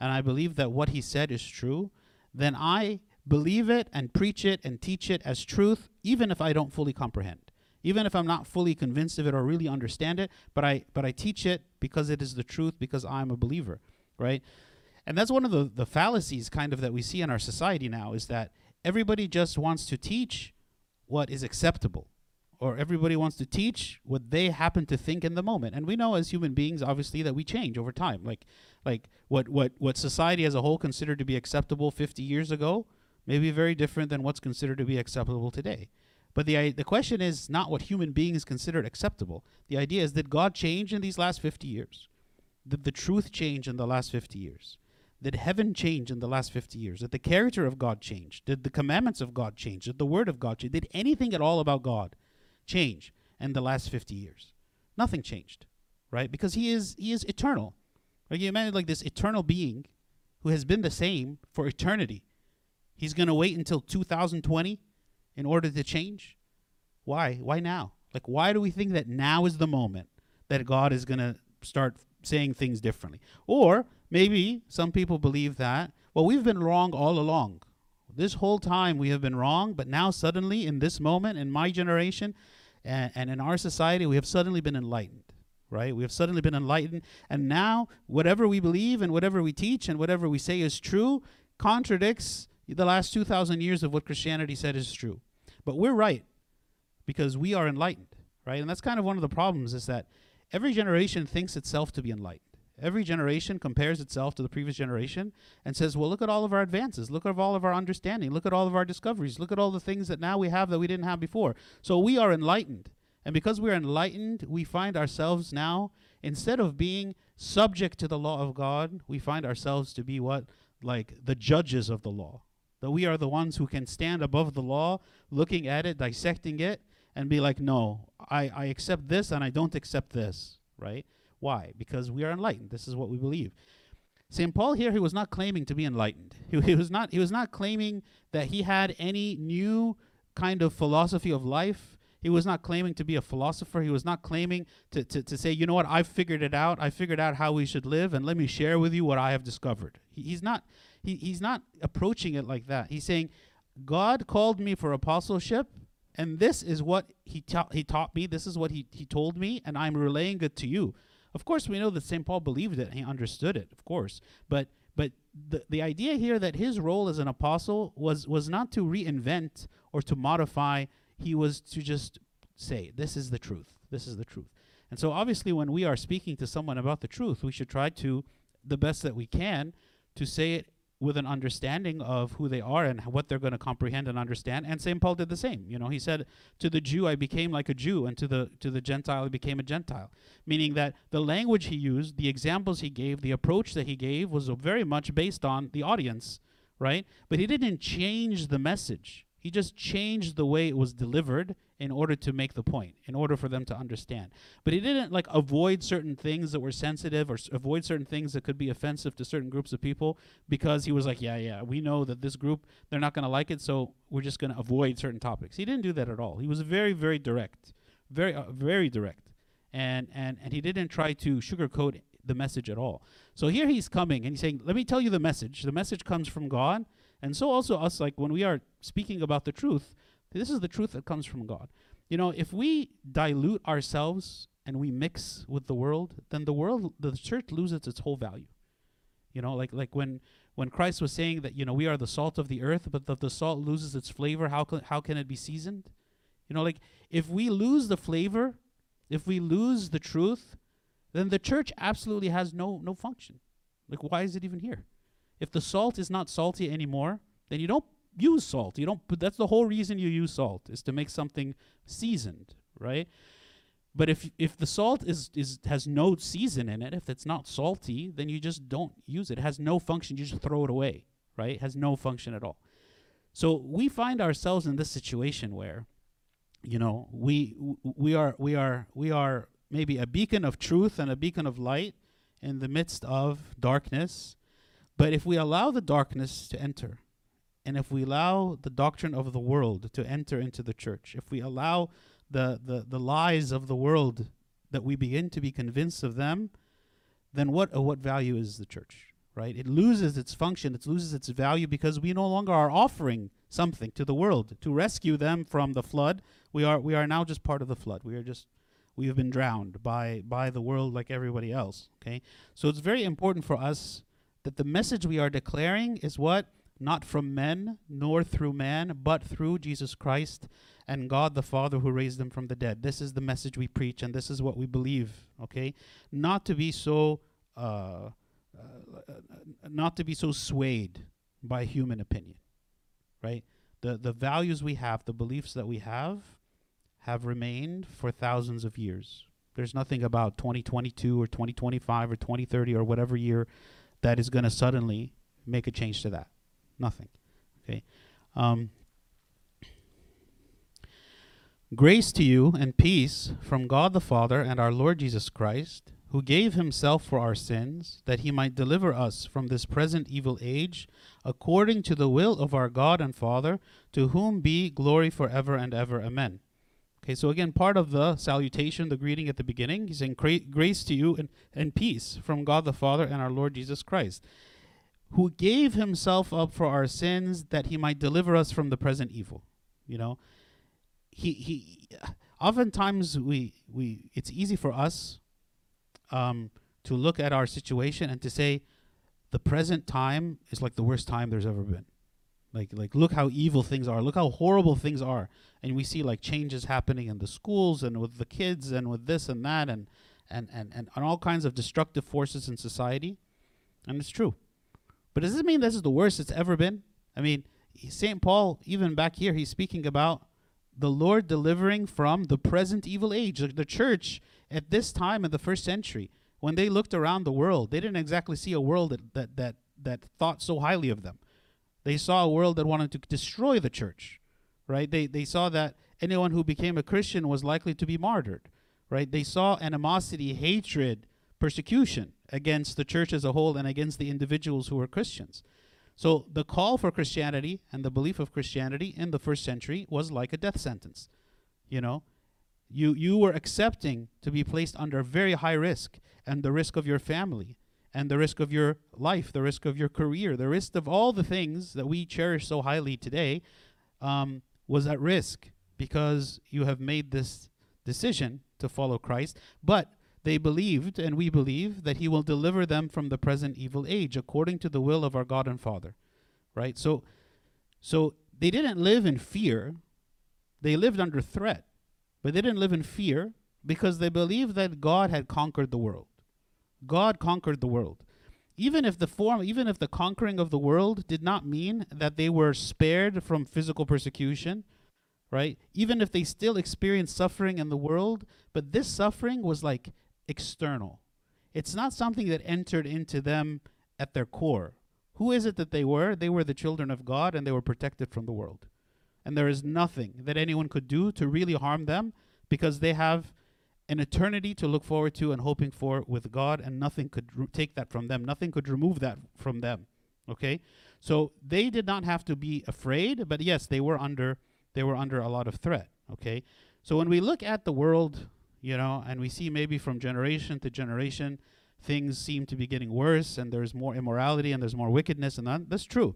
and I believe that what he said is true, then I believe it and preach it and teach it as truth, even if I don't fully comprehend. Even if I'm not fully convinced of it or really understand it, but I but I teach it because it is the truth, because I'm a believer, right? And that's one of the, the fallacies kind of that we see in our society now, is that everybody just wants to teach what is acceptable, or everybody wants to teach what they happen to think in the moment. And we know as human beings, obviously, that we change over time. Like like what what, what society as a whole considered to be acceptable fifty years ago may be very different than what's considered to be acceptable today. But the I- the question is not what human beings considered acceptable. The idea is, did God change in these last fifty years? Did the truth change in the last fifty years? Did heaven change in the last fifty years? Did the character of God change? Did the commandments of God change? Did the word of God change? Did anything at all about God change in the last fifty years? Nothing changed, right? Because he is he is eternal. Like, you imagine like this eternal being who has been the same for eternity. He's going to wait until two thousand twenty in order to change? Why? Why now? Like, why do we think that now is the moment that God is going to start saying things differently? Or maybe some people believe that, well, we've been wrong all along. This whole time we have been wrong, but now suddenly in this moment, in my generation and, and in our society, we have suddenly been enlightened, right? We have suddenly been enlightened. And now whatever we believe and whatever we teach and whatever we say is true contradicts the last two thousand years of what Christianity said is true. But we're right because we are enlightened, right? And that's kind of one of the problems, is that every generation thinks itself to be enlightened. Every generation compares itself to the previous generation and says, well, look at all of our advances. Look at all of our understanding. Look at all of our discoveries. Look at all the things that now we have that we didn't have before. So we are enlightened. And because we are enlightened, we find ourselves now, instead of being subject to the law of God, we find ourselves to be what? Like the judges of the law. That we are the ones who can stand above the law, looking at it, dissecting it, and be like, no, I, I accept this and I don't accept this, right? Why? Because we are enlightened. This is what we believe. Saint Paul here, he was not claiming to be enlightened. He, he was not, he was not claiming that he had any new kind of philosophy of life. He was not claiming to be a philosopher. He was not claiming to, to, to say, you know what, I've figured it out. I figured out how we should live, and let me share with you what I have discovered. He, he's not... He, he's not approaching it like that. He's saying, God called me for apostleship, and this is what he, ta- he taught me. This is what he, he told me, and I'm relaying it to you. Of course, we know that Saint Paul believed it. And he understood it, of course. But but the, the idea here that his role as an apostle was, was not to reinvent or to modify. He was to just say, this is the truth. This is the truth. And so obviously when we are speaking to someone about the truth, we should try to, the best that we can, to say it with an understanding of who they are and what they're going to comprehend and understand. And Saint Paul did the same. You know, he said, to the Jew, I became like a Jew, and to the to the Gentile, I became a Gentile. Meaning that the language he used, the examples he gave, the approach that he gave was very much based on the audience, right? But he didn't change the message. He just changed the way it was delivered in order to make the point, in order for them to understand. But he didn't like avoid certain things that were sensitive, or s- avoid certain things that could be offensive to certain groups of people, because he was like, yeah, yeah, we know that this group, they're not going to like it, so we're just going to avoid certain topics. He didn't do that at all. He was very, very direct, very, uh, very direct. And, and, and he didn't try to sugarcoat the message at all. So here he's coming and he's saying, let me tell you the message. The message comes from God. And so also us, like when we are speaking about the truth, this is the truth that comes from God. You know, if we dilute ourselves and we mix with the world, then the world, the church loses its whole value. You know, like like when, when Christ was saying that, you know, we are the salt of the earth, but that the salt loses its flavor, how can, how can it be seasoned? You know, like if we lose the flavor, if we lose the truth, then the church absolutely has no no function. Like, why is it even here? If the salt is not salty anymore, then you don't use salt. You don't. That's the whole reason you use salt, is to make something seasoned, right? But if if the salt is is has no season in it, if it's not salty, then you just don't use it. It has no function. You just throw it away, right? It has no function at all. So we find ourselves in this situation where, you know, we we are we are we are maybe a beacon of truth and a beacon of light in the midst of darkness. But if we allow the darkness to enter, and if we allow the doctrine of the world to enter into the church, if we allow the the, the lies of the world that we begin to be convinced of them, then what uh, what value is the church, right? It loses its function, it loses its value, because we no longer are offering something to the world to rescue them from the flood. We are we are now just part of the flood. We are just we have been drowned by by the world like everybody else. Okay, so it's very important for us that the message we are declaring is what? Not from men, nor through man, but through Jesus Christ and God the Father who raised him from the dead. This is the message we preach, and this is what we believe, okay? Not to be so uh, uh, not to be so swayed by human opinion, right? The, the values we have, the beliefs that we have, have remained for thousands of years. There's nothing about twenty twenty-two or twenty twenty-five or twenty thirty or whatever year that is going to suddenly make a change to that. Nothing. Okay. Um, grace to you and peace from God the Father and our Lord Jesus Christ, who gave himself for our sins, that he might deliver us from this present evil age, according to the will of our God and Father, to whom be glory forever and ever. Amen. Okay, so again, part of the salutation, the greeting at the beginning, he's saying, grace to you and, and peace from God the Father and our Lord Jesus Christ, who gave himself up for our sins, that he might deliver us from the present evil. You know, he he. Oftentimes, we we it's easy for us um, to look at our situation and to say, the present time is like the worst time there's ever been. Like like look how evil things are. Look how horrible things are. And we see like changes happening in the schools and with the kids and with this and that and and and and, and all kinds of destructive forces in society. And it's true. But does this mean this is the worst it's ever been? I mean, Saint Paul, even back here, he's speaking about the Lord delivering from the present evil age. Like the church at this time in the first century, when they looked around the world, they didn't exactly see a world that that that, that thought so highly of them. They saw a world that wanted to destroy the church, right? They they saw that anyone who became a Christian was likely to be martyred, right? They saw animosity, hatred, persecution against the church as a whole and against the individuals who were Christians. So the call for Christianity and the belief of Christianity in the first century was like a death sentence. You know, you you were accepting to be placed under very high risk, and the risk of your family, and the risk of your life, the risk of your career, the risk of all the things that we cherish so highly today um, was at risk because you have made this decision to follow Christ. But they believed, and we believe, that he will deliver them from the present evil age, according to the will of our God and Father, right? So so they didn't live in fear. They lived under threat, but they didn't live in fear because they believed that God had conquered the world. God conquered the world. Even if the form, even if the conquering of the world did not mean that they were spared from physical persecution, right? Even if they still experienced suffering in the world, but this suffering was like external. It's not something that entered into them at their core. Who is it that they were? They were the children of God, and they were protected from the world. And there is nothing that anyone could do to really harm them, because they have an eternity to look forward to and hoping for with God, and nothing could re- take that from them. Nothing could remove that from them, okay? So they did not have to be afraid, but yes, they were under they were under a lot of threat, okay? So when we look at the world, you know, and we see maybe from generation to generation, things seem to be getting worse, and there's more immorality, and there's more wickedness, and that, that's true.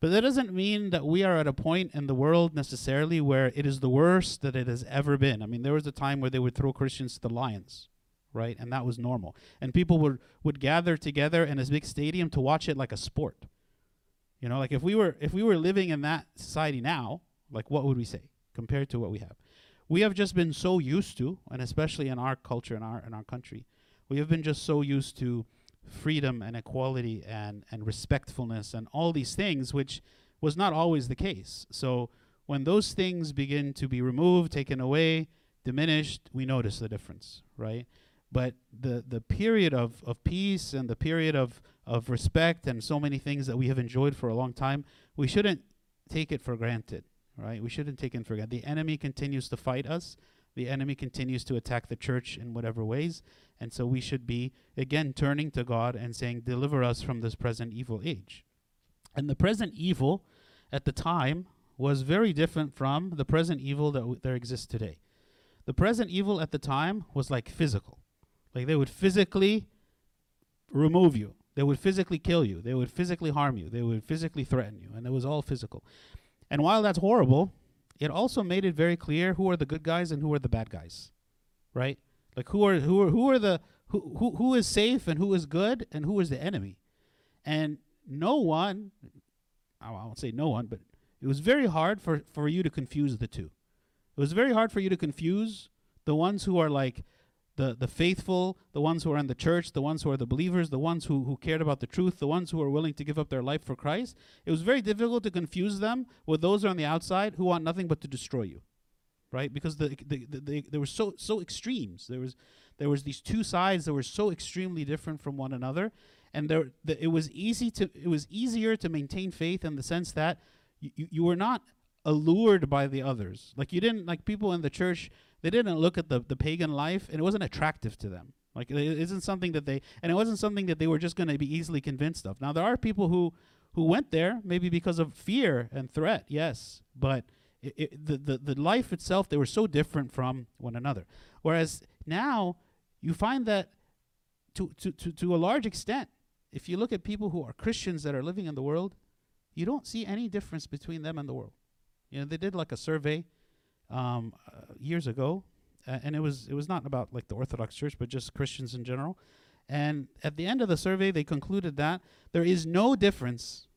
But that doesn't mean that we are at a point in the world necessarily where it is the worst that it has ever been. I mean, there was a time where they would throw Christians to the lions, right? And that was normal. And people would, would gather together in this big stadium to watch it like a sport. You know, like if we were if we were living in that society now, like what would we say compared to what we have? We have just been so used to, and especially in our culture, in our in our country, we have been just so used to freedom and equality and and respectfulness and all these things, which was not always the case. So when those things begin to be removed, taken away, diminished, we notice the difference, right? But the the period of of peace and the period of of respect and so many things that we have enjoyed for a long time, we shouldn't take it for granted, right? We shouldn't take it for granted. The enemy continues to fight us. The enemy continues to attack the church in whatever ways. And so we should be, again, turning to God and saying, deliver us from this present evil age. And the present evil at the time was very different from the present evil that w- there exists today. The present evil at the time was like physical. Like they would physically remove you. They would physically kill you. They would physically harm you. They would physically threaten you. And it was all physical. And while that's horrible, it also made it very clear who are the good guys and who are the bad guys, right? Like who are who are who are the who who who is safe and who is good and who is the enemy. And no one, I won't say no one, but it was very hard for, for you to confuse the two. It was very hard for you to confuse the ones who are like the, the faithful, the ones who are in the church, the ones who are the believers, the ones who, who cared about the truth, the ones who are willing to give up their life for Christ. It was very difficult to confuse them with those who are on the outside who want nothing but to destroy you, right? Because the, the, the, the there were so so extremes. There was there was these two sides that were so extremely different from one another, and there the, it was easy to it was easier to maintain faith in the sense that you, you, you were not allured by the others. Like you didn't like people in the church. They didn't look at the, the pagan life, and it wasn't attractive to them. Like it isn't something that they, and it wasn't something that they were just going to be easily convinced of. Now there are people who, who went there maybe because of fear and threat, yes, but it, it, the, the the life itself, they were so different from one another. Whereas now you find that to to to, to a large extent, if you look at people who are Christians that are living in the world, you don't see any difference between them and the world. You know, they did like a survey Um, uh, years ago, uh, and it was it was not about like the Orthodox Church, but just Christians in general. And at the end of the survey, they concluded that there is no difference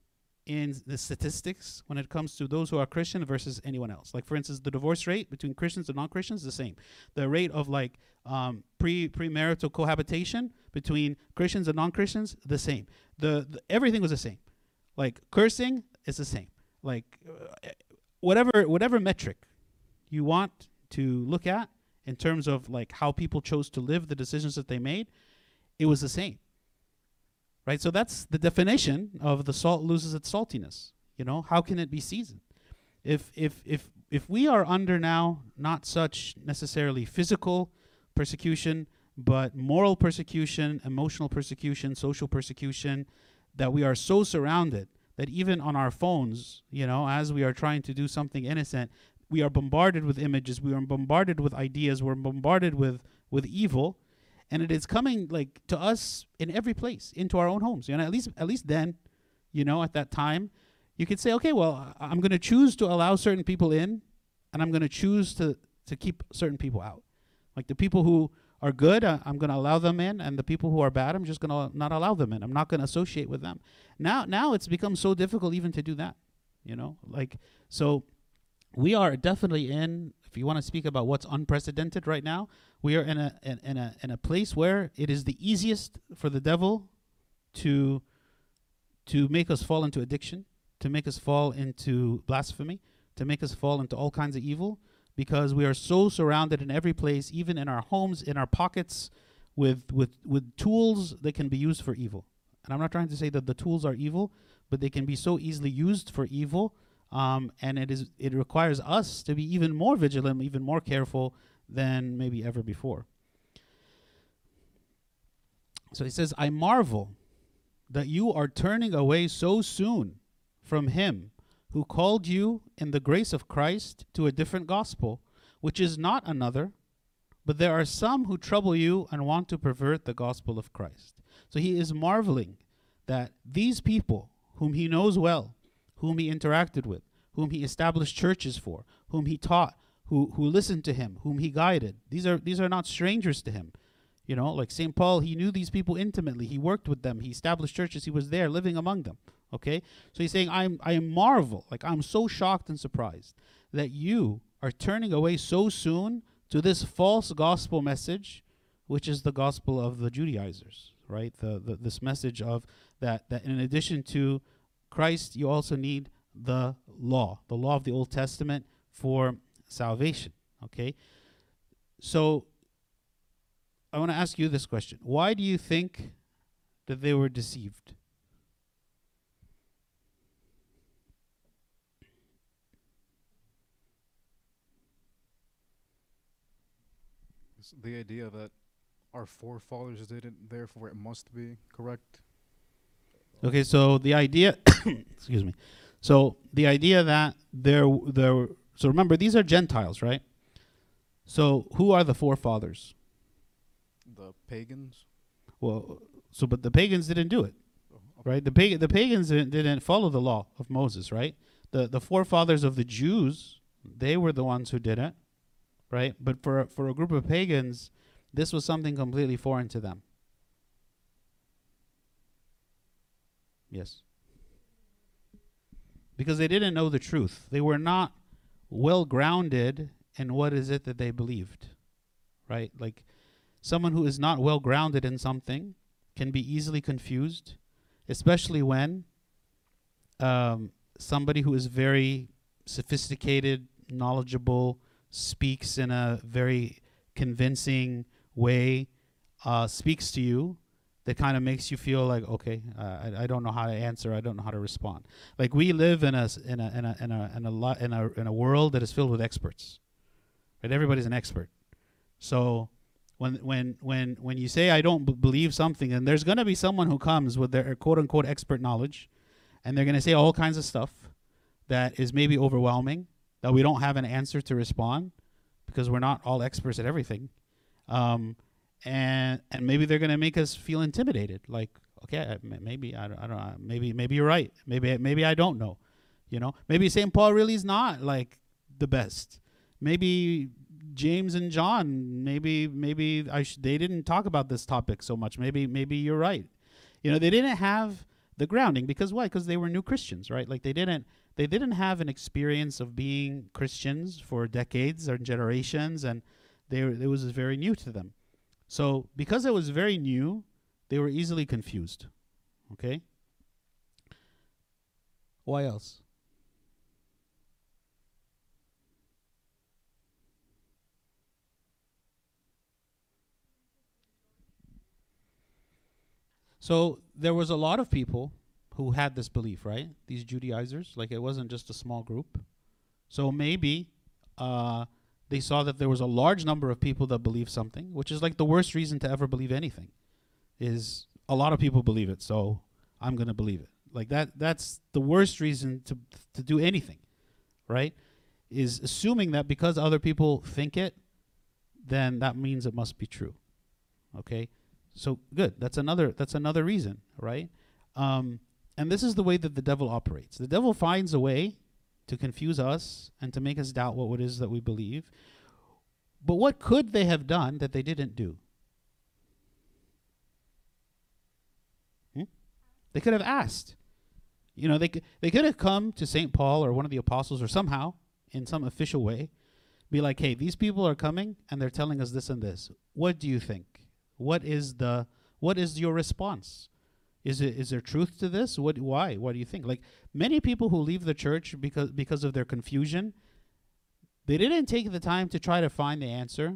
in the statistics when it comes to those who are Christian versus anyone else. Like for instance, the divorce rate between Christians and non-Christians is the same. The rate of like um, pre premarital cohabitation between Christians and non-Christians the same. The, the everything was the same. Like cursing is the same. Like uh, whatever whatever metric you want to look at in terms of like how people chose to live, the decisions that they made, it was the same, right? So that's the definition of the salt loses its saltiness. You know, how can it be seasoned? If if if if we are under now not such necessarily physical persecution, but moral persecution, emotional persecution, social persecution, that we are so surrounded that even on our phones, you know, as we are trying to do something innocent, we are bombarded with images, we are bombarded with ideas, we're bombarded with, with evil, and it is coming like to us in every place, into our own homes. You know, at least at least then, you know, at that time, you could say, okay, well, I'm going to choose to allow certain people in, and I'm going to choose to to keep certain people out. Like the people who are good, uh, I'm going to allow them in, and the people who are bad, I'm just going to not allow them in. I'm not going to associate with them. Now, now it's become so difficult even to do that, you know, like so. We are definitely in, if you want to speak about what's unprecedented right now, we are in a in, in a in a place where it is the easiest for the devil to to make us fall into addiction, to make us fall into blasphemy, to make us fall into all kinds of evil, because we are so surrounded in every place, even in our homes, in our pockets, with with with tools that can be used for evil. And I'm not trying to say that the tools are evil, but they can be so easily used for evil. Um, and it is it requires us to be even more vigilant, even more careful than maybe ever before. So he says, I marvel that you are turning away so soon from him who called you in the grace of Christ to a different gospel, which is not another, but there are some who trouble you and want to pervert the gospel of Christ. So he is marveling that these people whom he knows well, whom he interacted with, whom he established churches for, whom he taught, who who listened to him, whom he guided. These are these are not strangers to him. You know, like Saint Paul, he knew these people intimately. He worked with them. He established churches. He was there living among them. Okay? So he's saying, I'm, I marvel, like I'm so shocked and surprised that you are turning away so soon to this false gospel message, which is the gospel of the Judaizers, right? The, the this message of that that in addition to Christ, you also need the law, the law of the Old Testament for salvation, okay? So I want to ask you this question. Why do you think that they were deceived? It's the idea that our forefathers did it, therefore it must be correct. Okay, so the idea, excuse me, so the idea that there, there. So remember, these are Gentiles, right? So who are the forefathers? The pagans. Well, so but the pagans didn't do it, right? The pagan, the pagans didn't, didn't follow the law of Moses, right? The the forefathers of the Jews, they were the ones who did it, right? But for for a group of pagans, this was something completely foreign to them. Yes. Because they didn't know the truth. They were not well grounded in what is it that they believed, right? Like someone who is not well grounded in something can be easily confused, especially when um, somebody who is very sophisticated, knowledgeable, speaks in a very convincing way, uh, speaks to you, that kind of makes you feel like, okay, uh, I, I don't know how to answer, I don't know how to respond. Like we live in a in a in a in a in a, lo- in a, in a world that is filled with experts, right? Everybody's an expert. So when when when when you say I don't b- believe something, and there's gonna be someone who comes with their quote unquote expert knowledge, and they're gonna say all kinds of stuff that is maybe overwhelming, that we don't have an answer to respond, because we're not all experts at everything. Um, and and maybe they're going to make us feel intimidated. Like, okay, I, maybe, I, I don't know, maybe maybe you're right. Maybe maybe I don't know, you know. Maybe Saint Paul really is not, like, the best. Maybe James and John, maybe maybe I sh- they didn't talk about this topic so much. Maybe maybe you're right. You know, they didn't have the grounding. Because why? Because they were new Christians, right? Like, they didn't. They didn't have an experience of being Christians for decades or generations, and they were, it was very new to them. So because it was very new, they were easily confused. Okay? Why else? So there was a lot of people who had this belief, right? These Judaizers, like it wasn't just a small group. So maybe uh, they saw that there was a large number of people that believed something, which is like the worst reason to ever believe anything, is a lot of people believe it, so I'm going to believe it. Like that, that's the worst reason to to do anything, right? Is assuming that because other people think it, then that means it must be true. Okay? So good. That's another that's another reason, right? Um And this is the way that the devil operates. The devil finds a way to confuse us and to make us doubt what it is that we believe. But what could they have done that they didn't do? Hmm? They could have asked. You know, they could, they could have come to Saint Paul or one of the apostles or somehow in some official way, be like, hey, these people are coming and they're telling us this and this. What do you think? What is the what is your response? Is it is there truth to this? What why? What do you think? Like many people who leave the church because because of their confusion, they didn't take the time to try to find the answer.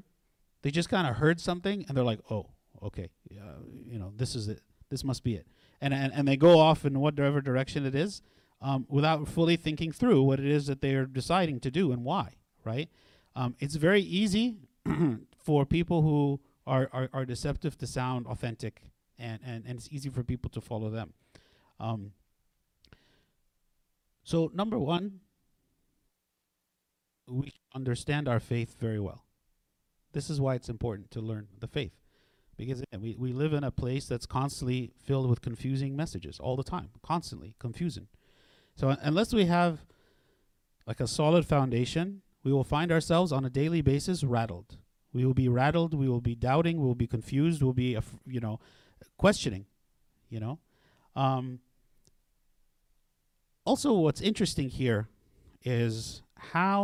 They just kind of heard something and they're like, oh, okay, uh, you know, this is it. This must be it. And and, and they go off in whatever direction it is, um, without fully thinking through what it is that they are deciding to do and why. Right? Um, it's very easy for people who are, are are deceptive to sound authentic. And, and it's easy for people to follow them. Um, so number one, we understand our faith very well. This is why it's important to learn the faith, because we, we live in a place that's constantly filled with confusing messages all the time, constantly confusing. So uh, unless we have like a solid foundation, we will find ourselves on a daily basis rattled. We will be rattled. We will be doubting. We will be confused. We'll be, af- you know, questioning, you know. Um, also, what's interesting here is how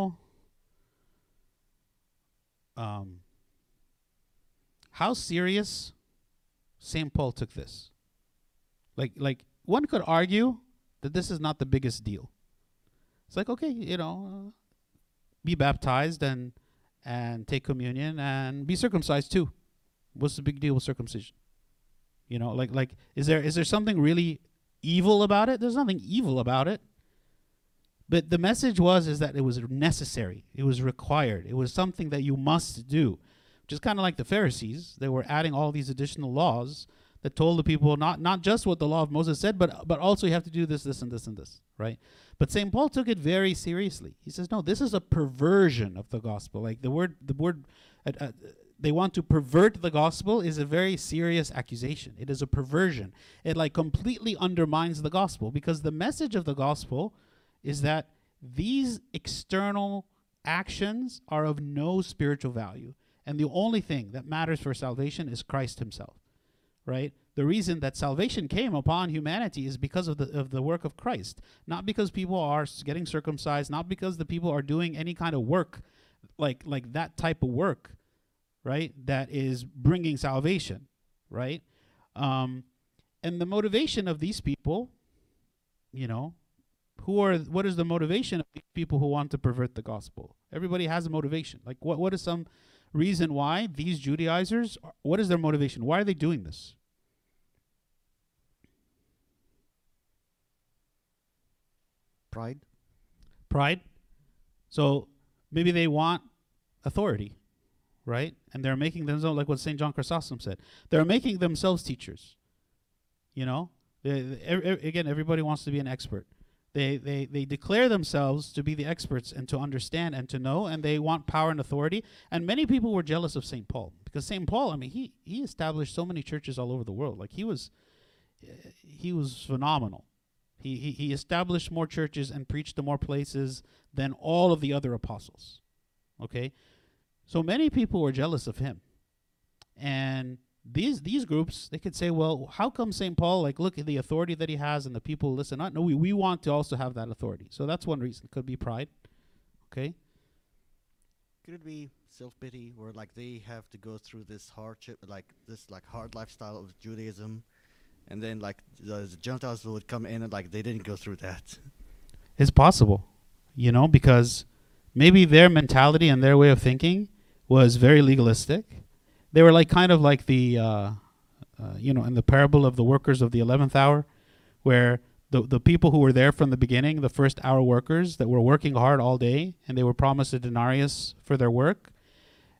um, how serious Saint Paul took this. Like, like one could argue that this is not the biggest deal. It's like, okay, you know, uh, be baptized and and take communion and be circumcised too. What's the big deal with circumcision? You know, like, like, is there is there something really evil about it? There's nothing evil about it. But the message was is that it was necessary. It was required. It was something that you must do just kind of like the Pharisees. They were adding all these additional laws that told the people not not just what the law of Moses said, but but also you have to do this, this, and this, and this, right? But Saint Paul took it very seriously. He says, no, this is a perversion of the gospel. Like the word, the word, uh, uh, they want to pervert the gospel is a very serious accusation. It is a perversion. It like completely undermines the gospel, because the message of the gospel is that these external actions are of no spiritual value, and the only thing that matters for salvation is Christ himself. Right? The reason that salvation came upon humanity is because of the of the work of Christ, not because people are getting circumcised, not because the people are doing any kind of work, like like that type of work, right? That is bringing salvation, right? Um, and the motivation of these people, you know, who are what is the motivation of these people who want to pervert the gospel? Everybody has a motivation. Like what what is some reason why these Judaizers? Are, what is their motivation? Why are they doing this? Pride. Pride. So maybe they want authority, right? And they're making themselves, like what Saint John Chrysostom said, they're making themselves teachers. You know, they, they, er, er, again, everybody wants to be an expert. They, they, they declare themselves to be the experts and to understand and to know, and they want power and authority. And many people were jealous of Saint Paul, because Saint Paul, I mean, he he established so many churches all over the world. Like he was, uh, he was phenomenal. He, he he established more churches and preached to more places than all of the other apostles. Okay, so many people were jealous of him, and these these groups, they could say, well, how come Saint Paul, like, look at the authority that he has and the people listen up? No, we we want to also have that authority. So that's one reason. It could be pride. Okay. Could it be self-pity, where like they have to go through this hardship, like this like hard lifestyle of Judaism? And then, like, the, the Gentiles would come in, and, like, they didn't go through that. It's possible, you know, because maybe their mentality and their way of thinking was very legalistic. They were, like, kind of like the, uh, uh, you know, in the parable of the workers of the eleventh hour, where the, the people who were there from the beginning, the first hour workers that were working hard all day, and they were promised a denarius for their work.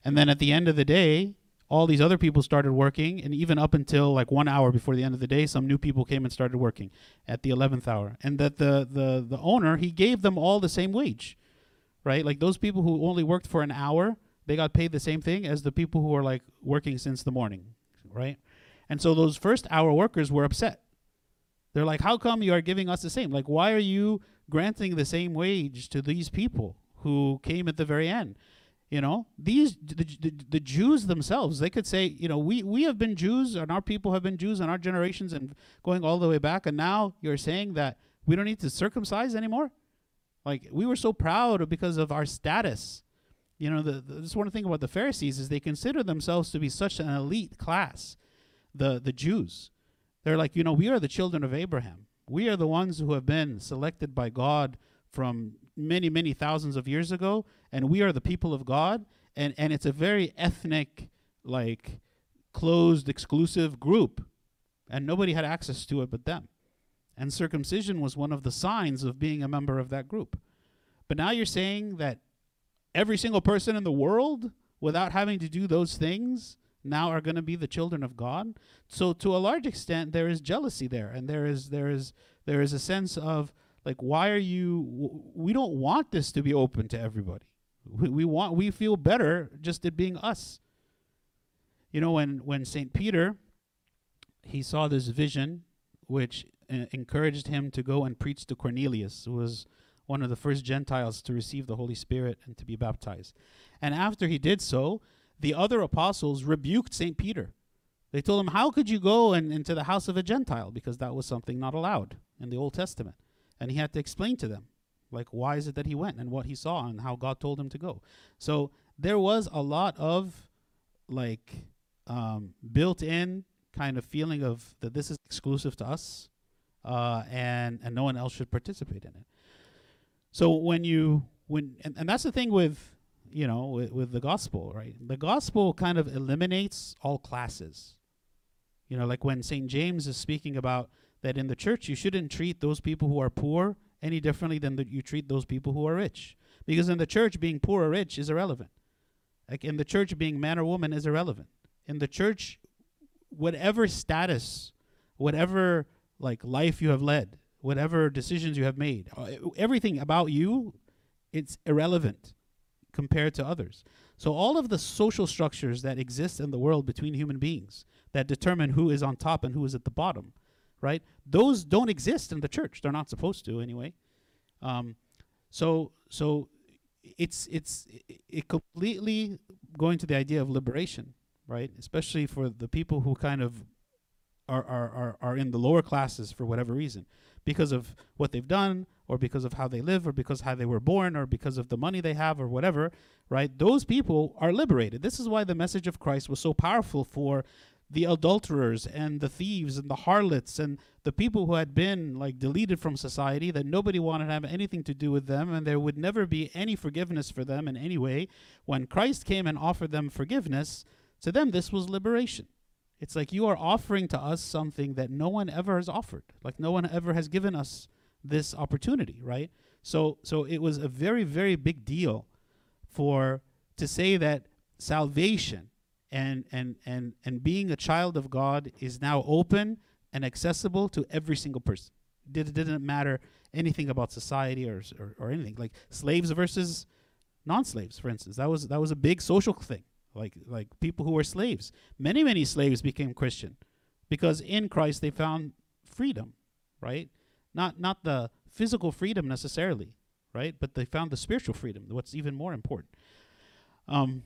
And then at the end of the day, all these other people started working, and even up until like one hour before the end of the day, some new people came and started working at the eleventh hour. And that the the the owner, he gave them all the same wage, right? Like those people who only worked for an hour, they got paid the same thing as the people who were like working since the morning, right? And so those first hour workers were upset. They're like, how come you are giving us the same? Like, why are you granting the same wage to these people who came at the very end? You know, these the, the the Jews themselves, they could say, you know, we, we have been Jews, and our people have been Jews, and our generations, and going all the way back. And now you're saying that we don't need to circumcise anymore? Like, we were so proud because of our status. You know, the, the, this one thing about the Pharisees is they consider themselves to be such an elite class, the the Jews. They're like, you know, we are the children of Abraham. We are the ones who have been selected by God from many, many thousands of years ago, and we are the people of God, and, and it's a very ethnic, like, closed, exclusive group, and nobody had access to it but them. And circumcision was one of the signs of being a member of that group. But now you're saying that every single person in the world, without having to do those things, now are going to be the children of God? So to a large extent, there is jealousy there, and there is there is there is a sense of, like, why are you, w- we don't want this to be open to everybody. We, we want, we feel better just it being us. You know, when, when Saint Peter, he saw this vision, which uh, encouraged him to go and preach to Cornelius, who was one of the first Gentiles to receive the Holy Spirit and to be baptized. And after he did so, the other apostles rebuked Saint Peter. They told him, how could you go and, into the house of a Gentile? Because that was something not allowed in the Old Testament. And he had to explain to them, like, why is it that he went and what he saw and how God told him to go. So there was a lot of, like, um, built-in kind of feeling of that this is exclusive to us, uh, and and no one else should participate in it. So when you, when and, and that's the thing with, you know, with, with the gospel, right? The gospel kind of eliminates all classes. You know, like when Saint James is speaking about that in the church, you shouldn't treat those people who are poor any differently than that you treat those people who are rich. Because in the church, being poor or rich is irrelevant. Like in the church, being man or woman is irrelevant. In the church, whatever status, whatever like life you have led, whatever decisions you have made, everything about you, it's irrelevant compared to others. So all of the social structures that exist in the world between human beings that determine who is on top and who is at the bottom, right? Those don't exist in the church. They're not supposed to anyway. Um, so so it's it's it completely going to the idea of liberation, right? Especially for the people who kind of are are are, are in the lower classes for whatever reason, because of what they've done, or because of how they live, or because how they were born, or because of the money they have, or whatever, right? Those people are liberated. This is why the message of Christ was so powerful for the adulterers and the thieves and the harlots and the people who had been like deleted from society, that nobody wanted to have anything to do with them, and there would never be any forgiveness for them in any way. When Christ came and offered them forgiveness, to them this was liberation. It's like, you are offering to us something that no one ever has offered. Like, no one ever has given us this opportunity, right? So so it was a very, very big deal for to say that salvation and and and and being a child of God is now open and accessible to every single person. It Did, didn't matter anything about society or, or or anything. Like slaves versus non-slaves, for instance. That was that was a big social thing. Like like people who were slaves. Many, many slaves became Christian because in Christ they found freedom, right? Not not the physical freedom necessarily, right? But they found the spiritual freedom, what's even more important. Um,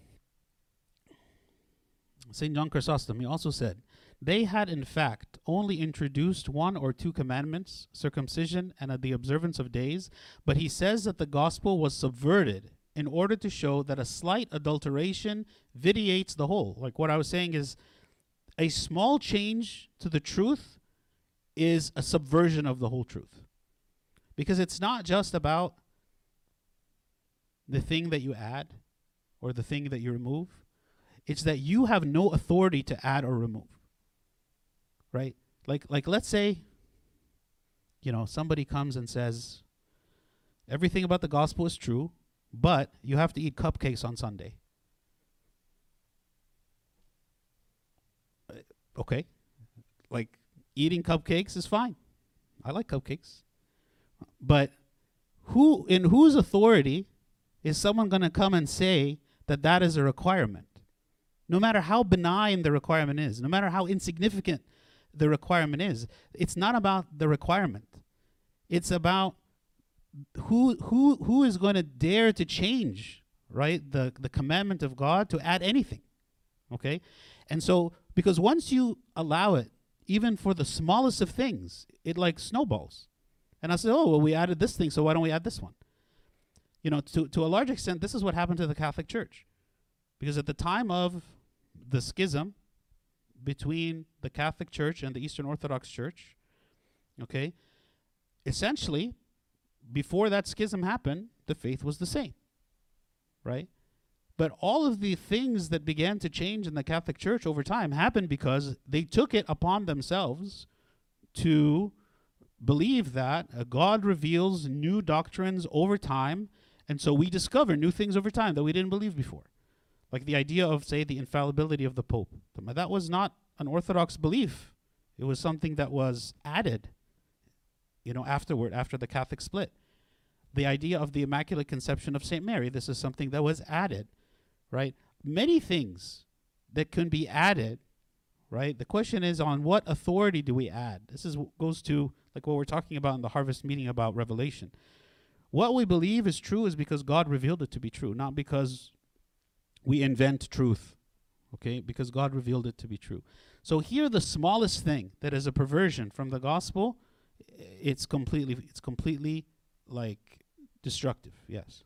Saint John Chrysostom, he also said, they had in fact only introduced one or two commandments, circumcision and uh, the observance of days, but he says that the gospel was subverted in order to show that a slight adulteration vitiates the whole. Like what I was saying is, a small change to the truth is a subversion of the whole truth, because it's not just about the thing that you add or the thing that you remove. It's that you have no authority to add or remove, right? Like, like let's say, you know, somebody comes and says, everything about the gospel is true, but you have to eat cupcakes on Sunday. Uh, okay. Like, eating cupcakes is fine. I like cupcakes. But who, in whose authority is someone going to come and say that that is a requirement? No matter how benign the requirement is, no matter how insignificant the requirement is, it's not about the requirement. It's about who who who is going to dare to change, right, the, the commandment of God to add anything, okay? And so, because once you allow it, even for the smallest of things, it like snowballs. And I said, oh, well, we added this thing, so why don't we add this one? You know, to, to a large extent, this is what happened to the Catholic Church. Because at the time of the schism between the Catholic Church and the Eastern Orthodox Church, okay, essentially, before that schism happened, the faith was the same, right? But all of the things that began to change in the Catholic Church over time happened because they took it upon themselves to believe that uh, God reveals new doctrines over time, and so we discover new things over time that we didn't believe before. Like the idea of, say, the infallibility of the Pope. That was not an Orthodox belief. It was something that was added, you know, afterward, after the Catholic split. The idea of the Immaculate Conception of Saint Mary, this is something that was added. Right? Many things that can be added, right? The question is, on what authority do we add? This is w- goes to like what we're talking about in the harvest meeting about Revelation. What we believe is true is because God revealed it to be true, not because we invent truth, okay? Because God revealed it to be true. So here, the smallest thing that is a perversion from the gospel, it's completely, it's completely like destructive. Yes.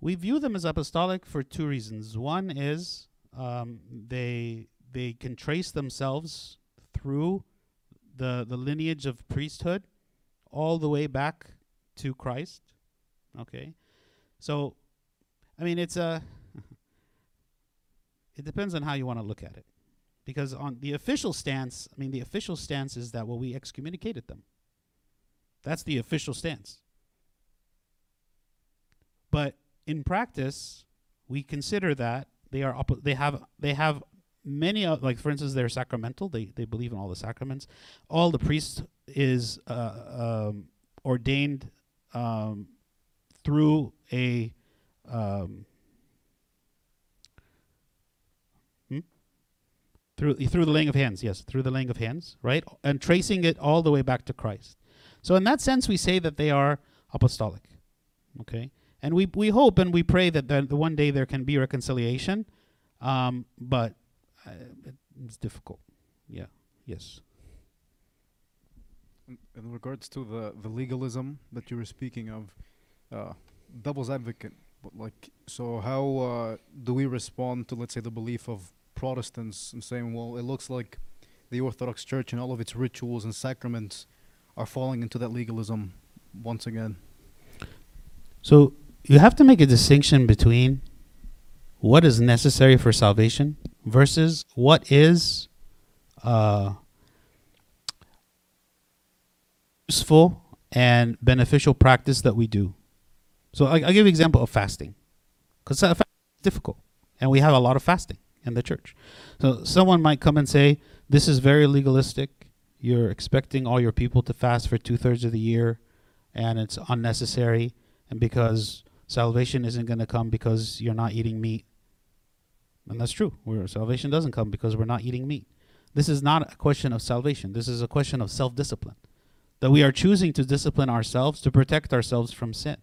We view them as apostolic for two reasons. One is um, they they can trace themselves through the the lineage of priesthood all the way back to Christ. Okay, so I mean it's a it depends on how you want to look at it, Because on the official stance, I mean, the official stance is that, well, we excommunicated them. That's the official stance. But in practice, we consider that they are oppo- they have they have many uh, like, for instance, they're sacramental. They they believe in all the sacraments. All the priest is uh, um, ordained um, through a. Um, Through through the laying of hands, yes, through the laying of hands, right? And tracing it all the way back to Christ. So in that sense, we say that they are apostolic, okay? And we we hope and we pray that the one day there can be reconciliation, um, but uh, it's difficult. Yeah, yes. In, in regards to the, the legalism that you were speaking of, uh, devil's advocate, but like, so how uh, do we respond to, let's say, the belief of Protestants and saying, well, it looks like the Orthodox Church and all of its rituals and sacraments are falling into that legalism once again? So you have to make a distinction between what is necessary for salvation versus what is uh, useful and beneficial practice that we do. So I, I'll give you an example of fasting, because uh, fasting is difficult, and we have a lot of fasting in the church. So someone might come and say, this is very legalistic. You're expecting all your people to fast for two-thirds of the year, and it's unnecessary, and because salvation isn't going to come because you're not eating meat. And that's true. We're, salvation doesn't come because we're not eating meat. This is not a question of salvation. This is a question of self-discipline, that we are choosing to discipline ourselves to protect ourselves from sin.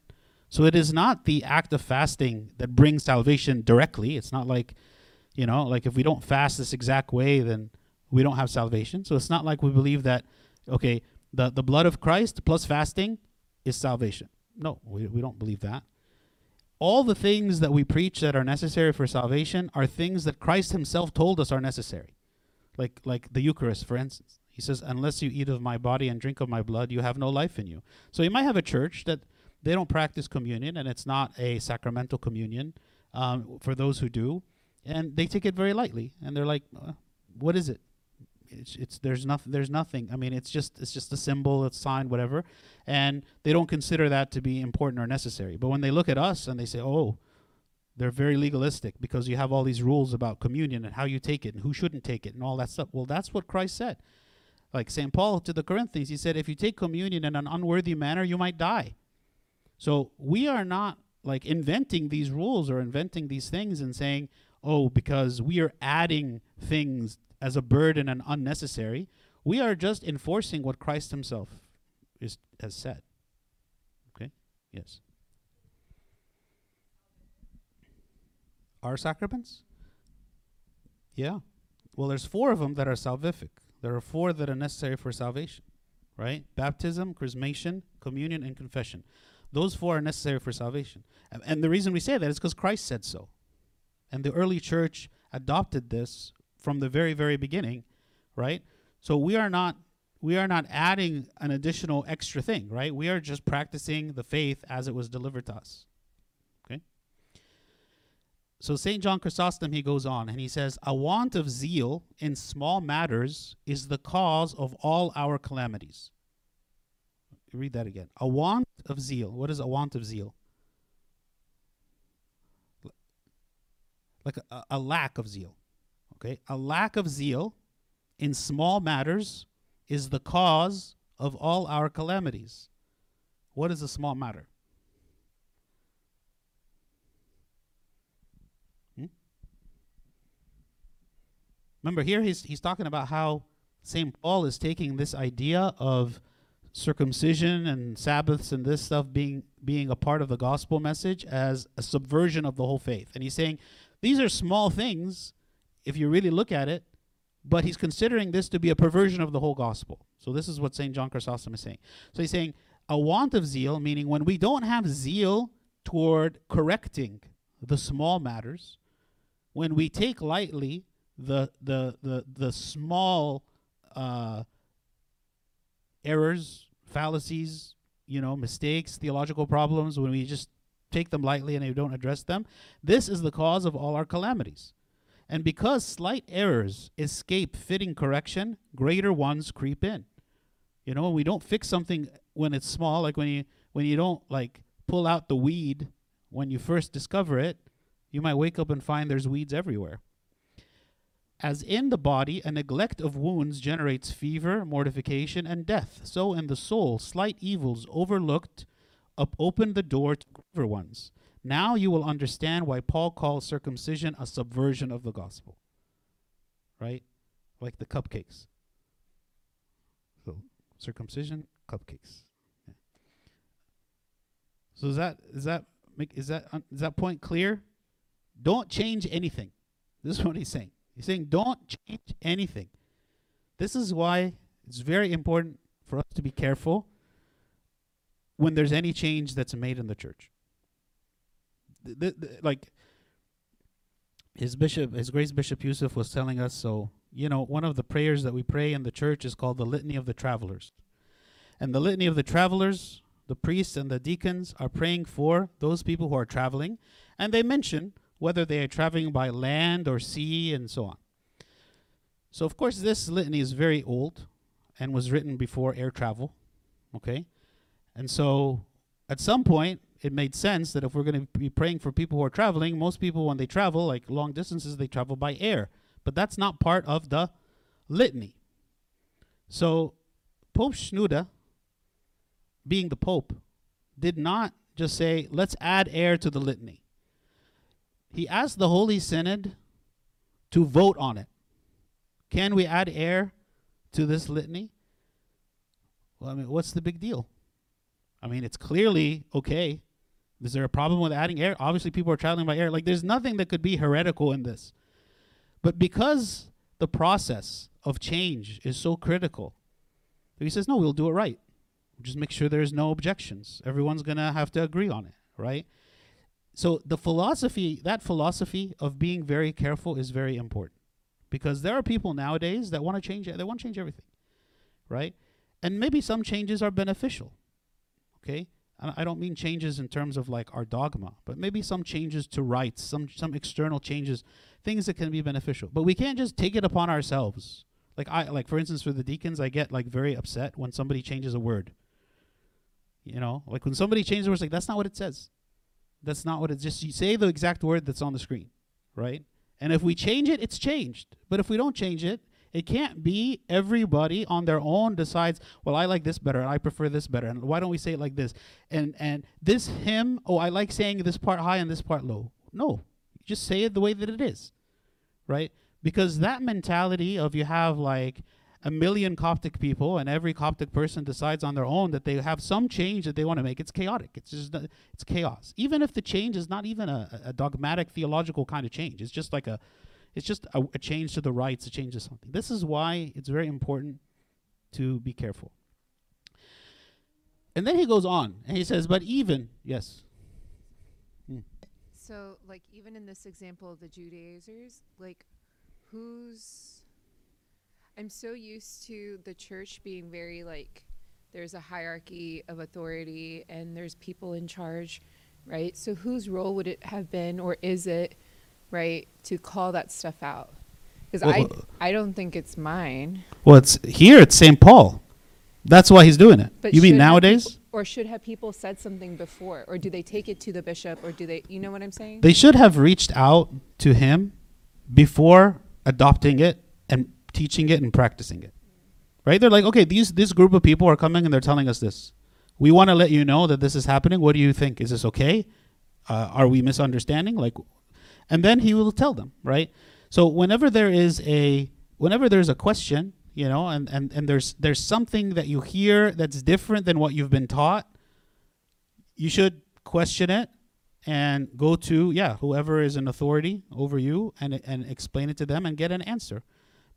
So it is not the act of fasting that brings salvation directly. It's not like, you know, like if we don't fast this exact way, then we don't have salvation. So it's not like we believe that, okay, the, the blood of Christ plus fasting is salvation. No, we, we don't believe that. All the things that we preach that are necessary for salvation are things that Christ himself told us are necessary. Like, like the Eucharist, for instance. He says, unless you eat of my body and drink of my blood, you have no life in you. So you might have a church that they don't practice communion, and it's not a sacramental communion um, for those who do. And they take it very lightly, and they're like, uh, "What is it? It's, it's there's nothing. There's nothing. I mean, it's just it's just a symbol, a sign, whatever." And they don't consider that to be important or necessary. But when they look at us and they say, "Oh, they're very legalistic because you have all these rules about communion and how you take it and who shouldn't take it and all that stuff," well, that's what Christ said. Like Saint Paul to the Corinthians, he said, "If you take communion in an unworthy manner, you might die." So we are not like inventing these rules or inventing these things and saying, oh, because we are adding things as a burden and unnecessary. We are just enforcing what Christ himself is, has said. Okay? Yes. Are sacraments? Yeah. Well, there's four of them that are salvific. There are four that are necessary for salvation, right? Baptism, chrismation, communion, and confession. Those four are necessary for salvation. And, and the reason we say that is because Christ said so. And the early church adopted this from the very, very beginning, right? So we are not we are not adding an additional extra thing, right? We are just practicing the faith as it was delivered to us, okay? So Saint John Chrysostom, he goes on, and he says, a want of zeal in small matters is the cause of all our calamities. Read that again. A want of zeal. What is a want of zeal? Like a, a lack of zeal, okay? A lack of zeal in small matters is the cause of all our calamities. What is a small matter? Hmm? Remember here he's he's talking about how Saint Paul is taking this idea of circumcision and Sabbaths and this stuff being being a part of the gospel message as a subversion of the whole faith. And he's saying, these are small things, if you really look at it, but he's considering this to be a perversion of the whole gospel. So this is what Saint John Chrysostom is saying. So he's saying a want of zeal, meaning when we don't have zeal toward correcting the small matters, when we take lightly the the the the small uh, errors, fallacies, you know, mistakes, theological problems, when we just take them lightly and they don't address them, this is the cause of all our calamities. And because slight errors escape fitting correction, greater ones creep in. You know, we don't fix something when it's small, like when you when you don't like pull out the weed when you first discover it, you might wake up and find there's weeds everywhere. As in the body, a neglect of wounds generates fever, mortification, and death. So in the soul, slight evils overlooked up open the door to greater ones. Now you will understand why Paul calls circumcision a subversion of the gospel. Right? Like the cupcakes. So circumcision, cupcakes. Yeah. So is that is that make is that un- is that point clear? Don't change anything. This is what he's saying. He's saying don't change anything. This is why it's very important for us to be careful when there's any change that's made in the church. Th- th- th- like his bishop, his grace bishop Yusuf was telling us, so, you know, one of the prayers that we pray in the church is called the Litany of the Travelers. And the Litany of the Travelers, the priests and the deacons are praying for those people who are traveling, and they mention whether they are traveling by land or sea and so on. So, of course, this litany is very old and was written before air travel, okay? And so at some point, it made sense that if we're going to be praying for people who are traveling, most people when they travel, like long distances, they travel by air. But that's not part of the litany. So Pope Shenouda, being the Pope, did not just say, let's add air to the litany. He asked the Holy Synod to vote on it. Can we add air to this litany? Well, I mean, what's the big deal? I mean, it's clearly okay. Is there a problem with adding air? Obviously, people are traveling by air. Like, there's nothing that could be heretical in this. But because the process of change is so critical, he says, no, we'll do it right. Just make sure there's no objections. Everyone's going to have to agree on it, right? So the philosophy, that philosophy of being very careful is very important, because there are people nowadays that want to change, they want to change everything, right? And maybe some changes are beneficial, okay? I don't mean changes in terms of like our dogma, but maybe some changes to rites, some some external changes, things that can be beneficial. But we can't just take it upon ourselves. Like I, like for instance, for the deacons, I get like very upset when somebody changes a word. You know, like when somebody changes a word, it's like that's not what it says. That's not what it's just, you say the exact word that's on the screen, right? And if we change it, it's changed. But if we don't change it, it can't be everybody on their own decides, well, I like this better, and I prefer this better, and why don't we say it like this? And and this hymn, oh, I like saying this part high and this part low. No, you just say it the way that it is, right? Because that mentality of you have like a million Coptic people and every Coptic person decides on their own that they have some change that they want to make. It's chaotic. It's just uh, it's chaos. Even if the change is not even a, a dogmatic theological kind of change. It's just like a it's just a, a change to the rites, a change to something. This is why it's very important to be careful. And then he goes on and he says, but even, yes. Hmm. So like even in this example of the Judaizers, like who's I'm so used to the church being very like there's a hierarchy of authority and there's people in charge, right? So whose role would it have been, or is it, right, to call that stuff out? Because well, I d- I don't think it's mine. Well, it's here at Saint Paul. That's why he's doing it. But you mean nowadays? People, or should have people said something before? Or do they take it to the bishop? Or do they, you know what I'm saying? They should have reached out to him before adopting it and teaching it and practicing it, right? They're like, okay, these this group of people are coming and they're telling us this. We want to let you know that this is happening. What do you think? Is this okay? Uh, are we misunderstanding? Like, and then he will tell them, right? So whenever there is a whenever there's a question, you know, and and and there's there's something that you hear that's different than what you've been taught, you should question it and go to yeah whoever is in authority over you and and explain it to them and get an answer.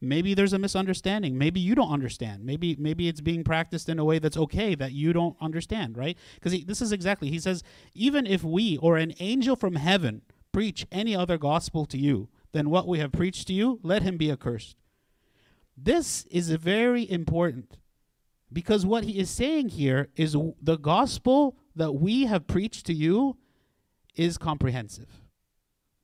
Maybe there's a misunderstanding. Maybe you don't understand. Maybe maybe it's being practiced in a way that's okay that you don't understand, right? Because this is exactly, he says, even if we or an angel from heaven preach any other gospel to you than what we have preached to you, let him be accursed. This is very important because what he is saying here is w- the gospel that we have preached to you is comprehensive.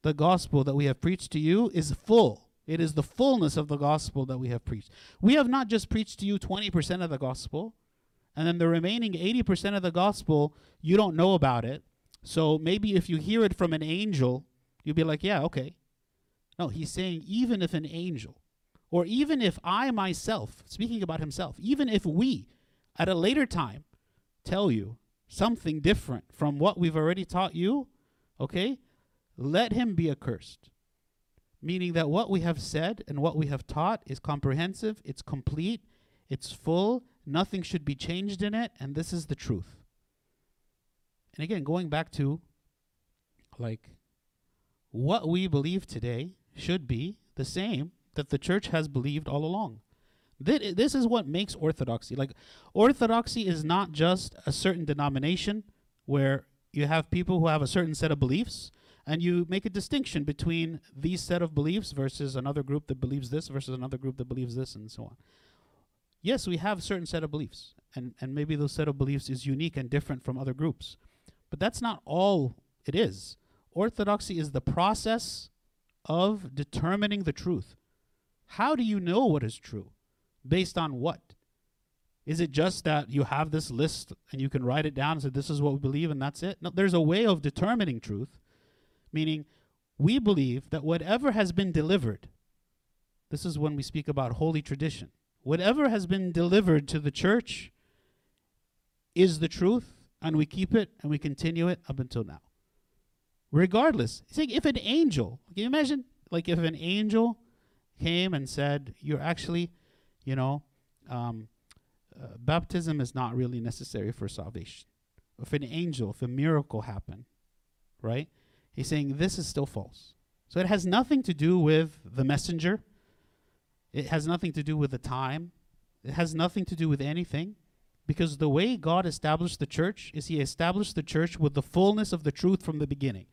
the gospel that we have preached to you is full. It is the fullness of the gospel that we have preached. We have not just preached to you twenty percent of the gospel, and then the remaining eighty percent of the gospel, you don't know about it. So maybe if you hear it from an angel, you'll be like, yeah, okay. No, he's saying even if an angel, or even if I myself, speaking about himself, even if we at a later time tell you something different from what we've already taught you, okay, let him be accursed. Meaning that what we have said and what we have taught is comprehensive, it's complete, it's full, nothing should be changed in it, and this is the truth. And again, going back to, like, what we believe today should be the same that the church has believed all along. Th- this is what makes orthodoxy. Like, orthodoxy is not just a certain denomination where you have people who have a certain set of beliefs, and you make a distinction between these set of beliefs versus another group that believes this versus another group that believes this, and so on. Yes, we have a certain set of beliefs, and, and maybe those set of beliefs is unique and different from other groups. But that's not all it is. Orthodoxy is the process of determining the truth. How do you know what is true? Based on what? Is it just that you have this list and you can write it down and say this is what we believe and that's it? No, there's a way of determining truth, meaning we believe that whatever has been delivered, this is when we speak about holy tradition, whatever has been delivered to the church is the truth, and we keep it and we continue it up until now. Regardless, it's like if an angel, can you imagine? Like if an angel came and said, you're actually, you know, um, uh, baptism is not really necessary for salvation. If an angel, if a miracle happened, right? He's saying this is still false. So it has nothing to do with the messenger. It has nothing to do with the time. It has nothing to do with anything. Because the way God established the church is he established the church with the fullness of the truth from the beginning.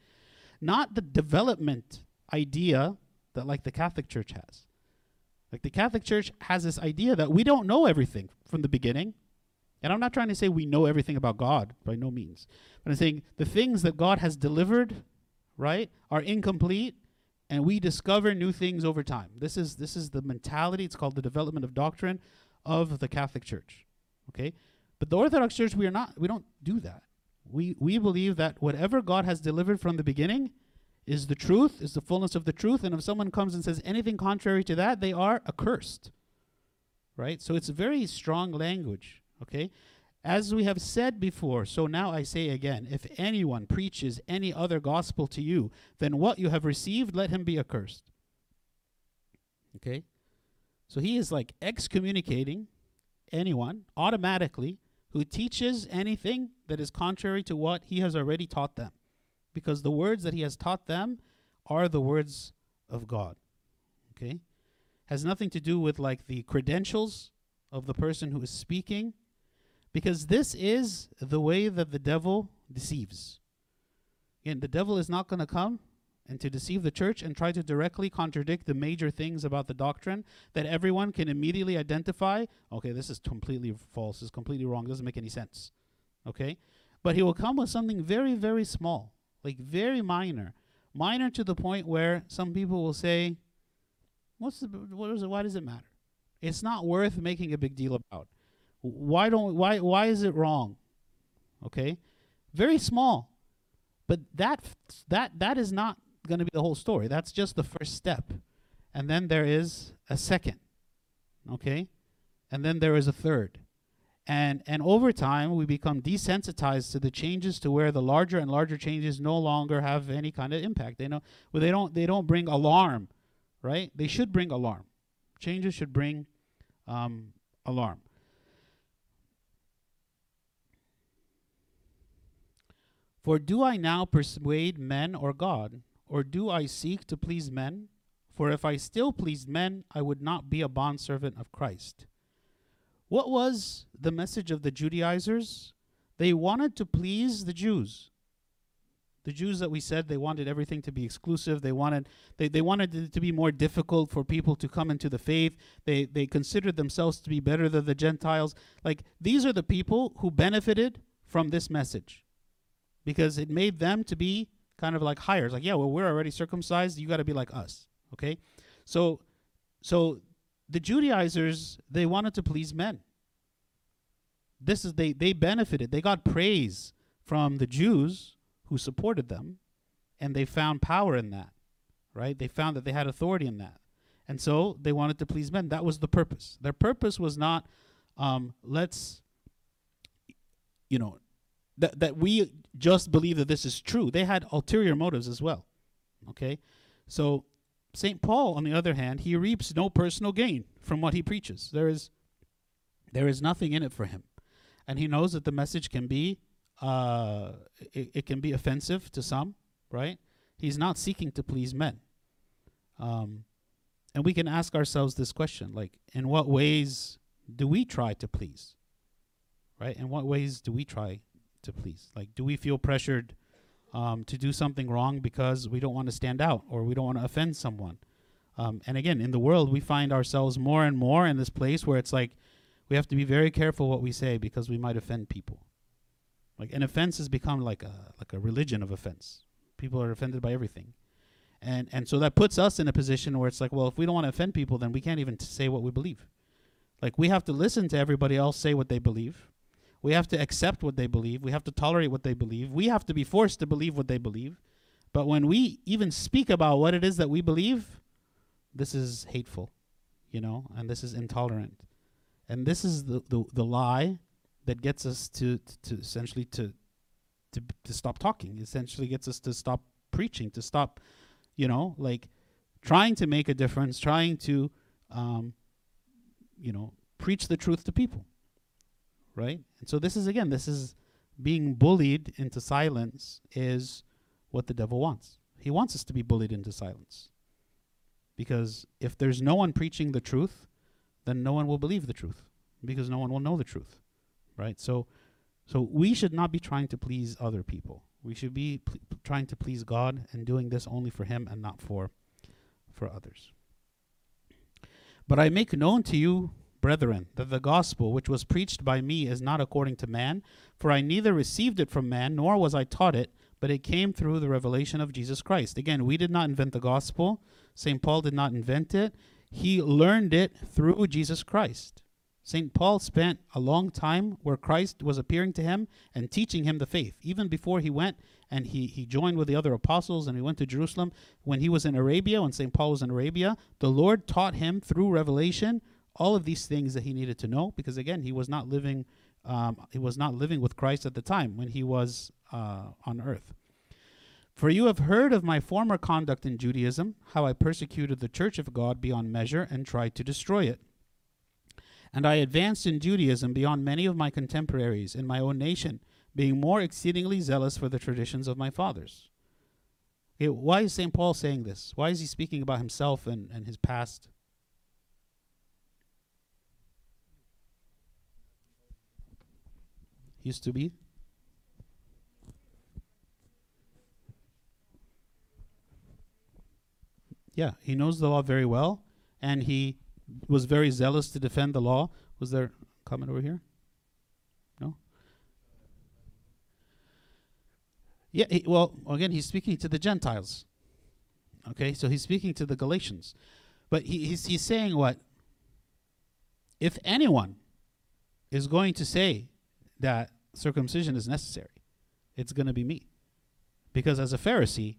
Not the development idea that like the Catholic Church has. Like the Catholic Church has this idea that we don't know everything from the beginning. And I'm not trying to say we know everything about God, by no means. But I'm saying the things that God has delivered, right, are incomplete, and we discover new things over time. This is this is the mentality, it's called the development of doctrine of the Catholic Church. Okay? But the Orthodox Church, we are not we don't do that. We we believe that whatever God has delivered from the beginning is the truth, is the fullness of the truth, and if someone comes and says anything contrary to that, they are accursed. Right? So it's very strong language, okay? As we have said before, so now I say again, if anyone preaches any other gospel to you than what you have received, let him be accursed. Okay? So he is like excommunicating anyone automatically who teaches anything that is contrary to what he has already taught them, because the words that he has taught them are the words of God. Okay? Has nothing to do with like the credentials of the person who is speaking, because this is the way that the devil deceives. Again, the devil is not going to come and to deceive the church and try to directly contradict the major things about the doctrine that everyone can immediately identify, okay, this is completely false, this is completely wrong, doesn't make any sense, okay? But he will come with something very, very small, like very minor, minor to the point where some people will say, "What's the? What is it, why does it matter? It's not worth making a big deal about. Why don't? Why? Why is it wrong?" Okay, very small, but that that that is not going to be the whole story. That's just the first step, and then there is a second, okay, and then there is a third, and and over time we become desensitized to the changes, to where the larger and larger changes no longer have any kind of impact. They know well, they don't they don't bring alarm, right? They should bring alarm. Changes should bring um, alarm. For do I now persuade men or God? Or do I seek to please men? For if I still pleased men, I would not be a bondservant of Christ. What was the message of the Judaizers? They wanted to please the Jews. The Jews that we said, they wanted everything to be exclusive. They wanted they, they wanted it to be more difficult for people to come into the faith. They they considered themselves to be better than the Gentiles. Like, these are the people who benefited from this message because it made them to be kind of like higher. It's like, yeah, well, we're already circumcised. You got to be like us. Okay. So, so the Judaizers, they wanted to please men. This is, they, they benefited. They got praise from the Jews who supported them, and they found power in that, right? They found that they had authority in that. And so they wanted to please men. That was the purpose. Their purpose was not, um, let's, you know, that that we just believe that this is true. They had ulterior motives as well, okay? So Saint Paul, on the other hand, he reaps no personal gain from what he preaches. There is, there is nothing in it for him. And he knows that the message can be, uh, it, it can be offensive to some, right? He's not seeking to please men. Um, and we can ask ourselves this question, like, in what ways do we try to please, right? In what ways do we try to please? Like, do we feel pressured um, to do something wrong because we don't want to stand out or we don't want to offend someone? Um, and again, in the world, we find ourselves more and more in this place where it's like, we have to be very careful what we say because we might offend people. Like, an offense has become like a like a religion of offense. People are offended by everything. And and so that puts us in a position where it's like, well, if we don't want to offend people, then we can't even t- say what we believe. Like, we have to listen to everybody else say what they believe. We have to accept what they believe. We have to tolerate what they believe. We have to be forced to believe what they believe. But when we even speak about what it is that we believe, this is hateful, you know, and this is intolerant. And this is the, the, the lie that gets us to, to, to essentially to, to to stop talking, essentially gets us to stop preaching, to stop, you know, like trying to make a difference, trying to, um, you know, preach the truth to people, right? And so this is, again, this is being bullied into silence is what the devil wants. He wants us to be bullied into silence, because if there's no one preaching the truth, then no one will believe the truth, because no one will know the truth, right? So so we should not be trying to please other people. We should be pl- trying to please God and doing this only for him and not for for others. But I make known to you, brethren, that the gospel which was preached by me is not according to man, for I neither received it from man, nor was I taught it, but it came through the revelation of Jesus Christ. Again, we did not invent the gospel. Saint Paul did not invent it. He learned it through Jesus Christ. Saint Paul spent a long time where Christ was appearing to him and teaching him the faith. Even before he went and he, he joined with the other apostles and he went to Jerusalem, when he was in Arabia, when Saint Paul was in Arabia, the Lord taught him through revelation all of these things that he needed to know, because, again, he was not living um, he was not living with Christ at the time when he was uh, on earth. For you have heard of my former conduct in Judaism, how I persecuted the church of God beyond measure and tried to destroy it. And I advanced in Judaism beyond many of my contemporaries in my own nation, being more exceedingly zealous for the traditions of my fathers. Okay, why is Saint Paul saying this? Why is he speaking about himself and, and his past? He used to be. Yeah, he knows the law very well, and he was very zealous to defend the law. Was there a comment over here? No? Yeah, he, well, again, he's speaking to the Gentiles. Okay, so he's speaking to the Galatians. But he, he's, he's saying what? If anyone is going to say that circumcision is necessary, it's going to be me. Because as a Pharisee,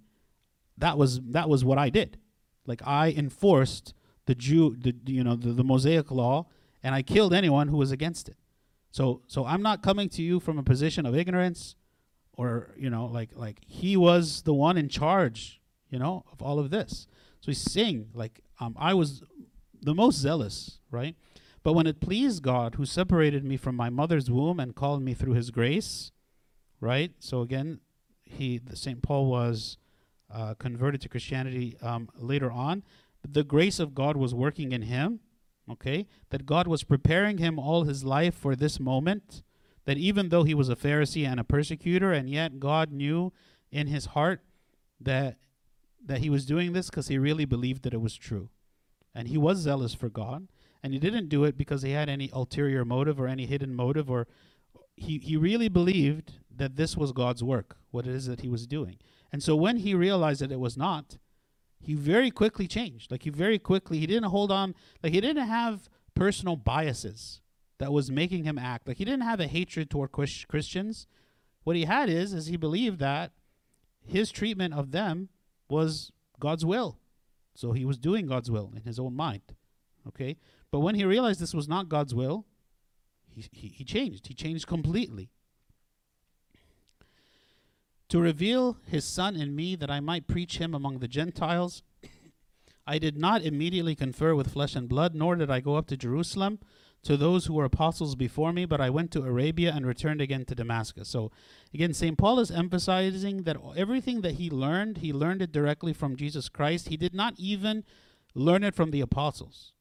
that was that was what I did. Like, I enforced the Jew, the, you know, the, the Mosaic law, and I killed anyone who was against it. So, so I'm not coming to you from a position of ignorance, or, you know, like like he was the one in charge, you know, of all of this. So he's saying, like, um, I was the most zealous, right? But when it pleased God, who separated me from my mother's womb and called me through His grace, right? So again, he, Saint Paul was. Uh, converted to Christianity um, later on. The grace of God was working in him, okay? That God was preparing him all his life for this moment, that even though he was a Pharisee and a persecutor, and yet God knew in his heart that that he was doing this because he really believed that it was true. And he was zealous for God, and he didn't do it because he had any ulterior motive or any hidden motive, or he, he really believed that this was God's work, what it is that he was doing. And so when he realized that it was not, he very quickly changed. Like he very quickly, he didn't hold on, like he didn't have personal biases that was making him act. Like he didn't have a hatred toward Christians. What he had is, is he believed that his treatment of them was God's will. So he was doing God's will in his own mind, okay? But when he realized this was not God's will, he, he, he changed. He changed completely. To reveal his son in me that I might preach him among the Gentiles, I did not immediately confer with flesh and blood, nor did I go up to Jerusalem to those who were apostles before me, but I went to Arabia and returned again to Damascus. So again, Saint Paul is emphasizing that everything that he learned, he learned it directly from Jesus Christ. He did not even learn it from the apostles.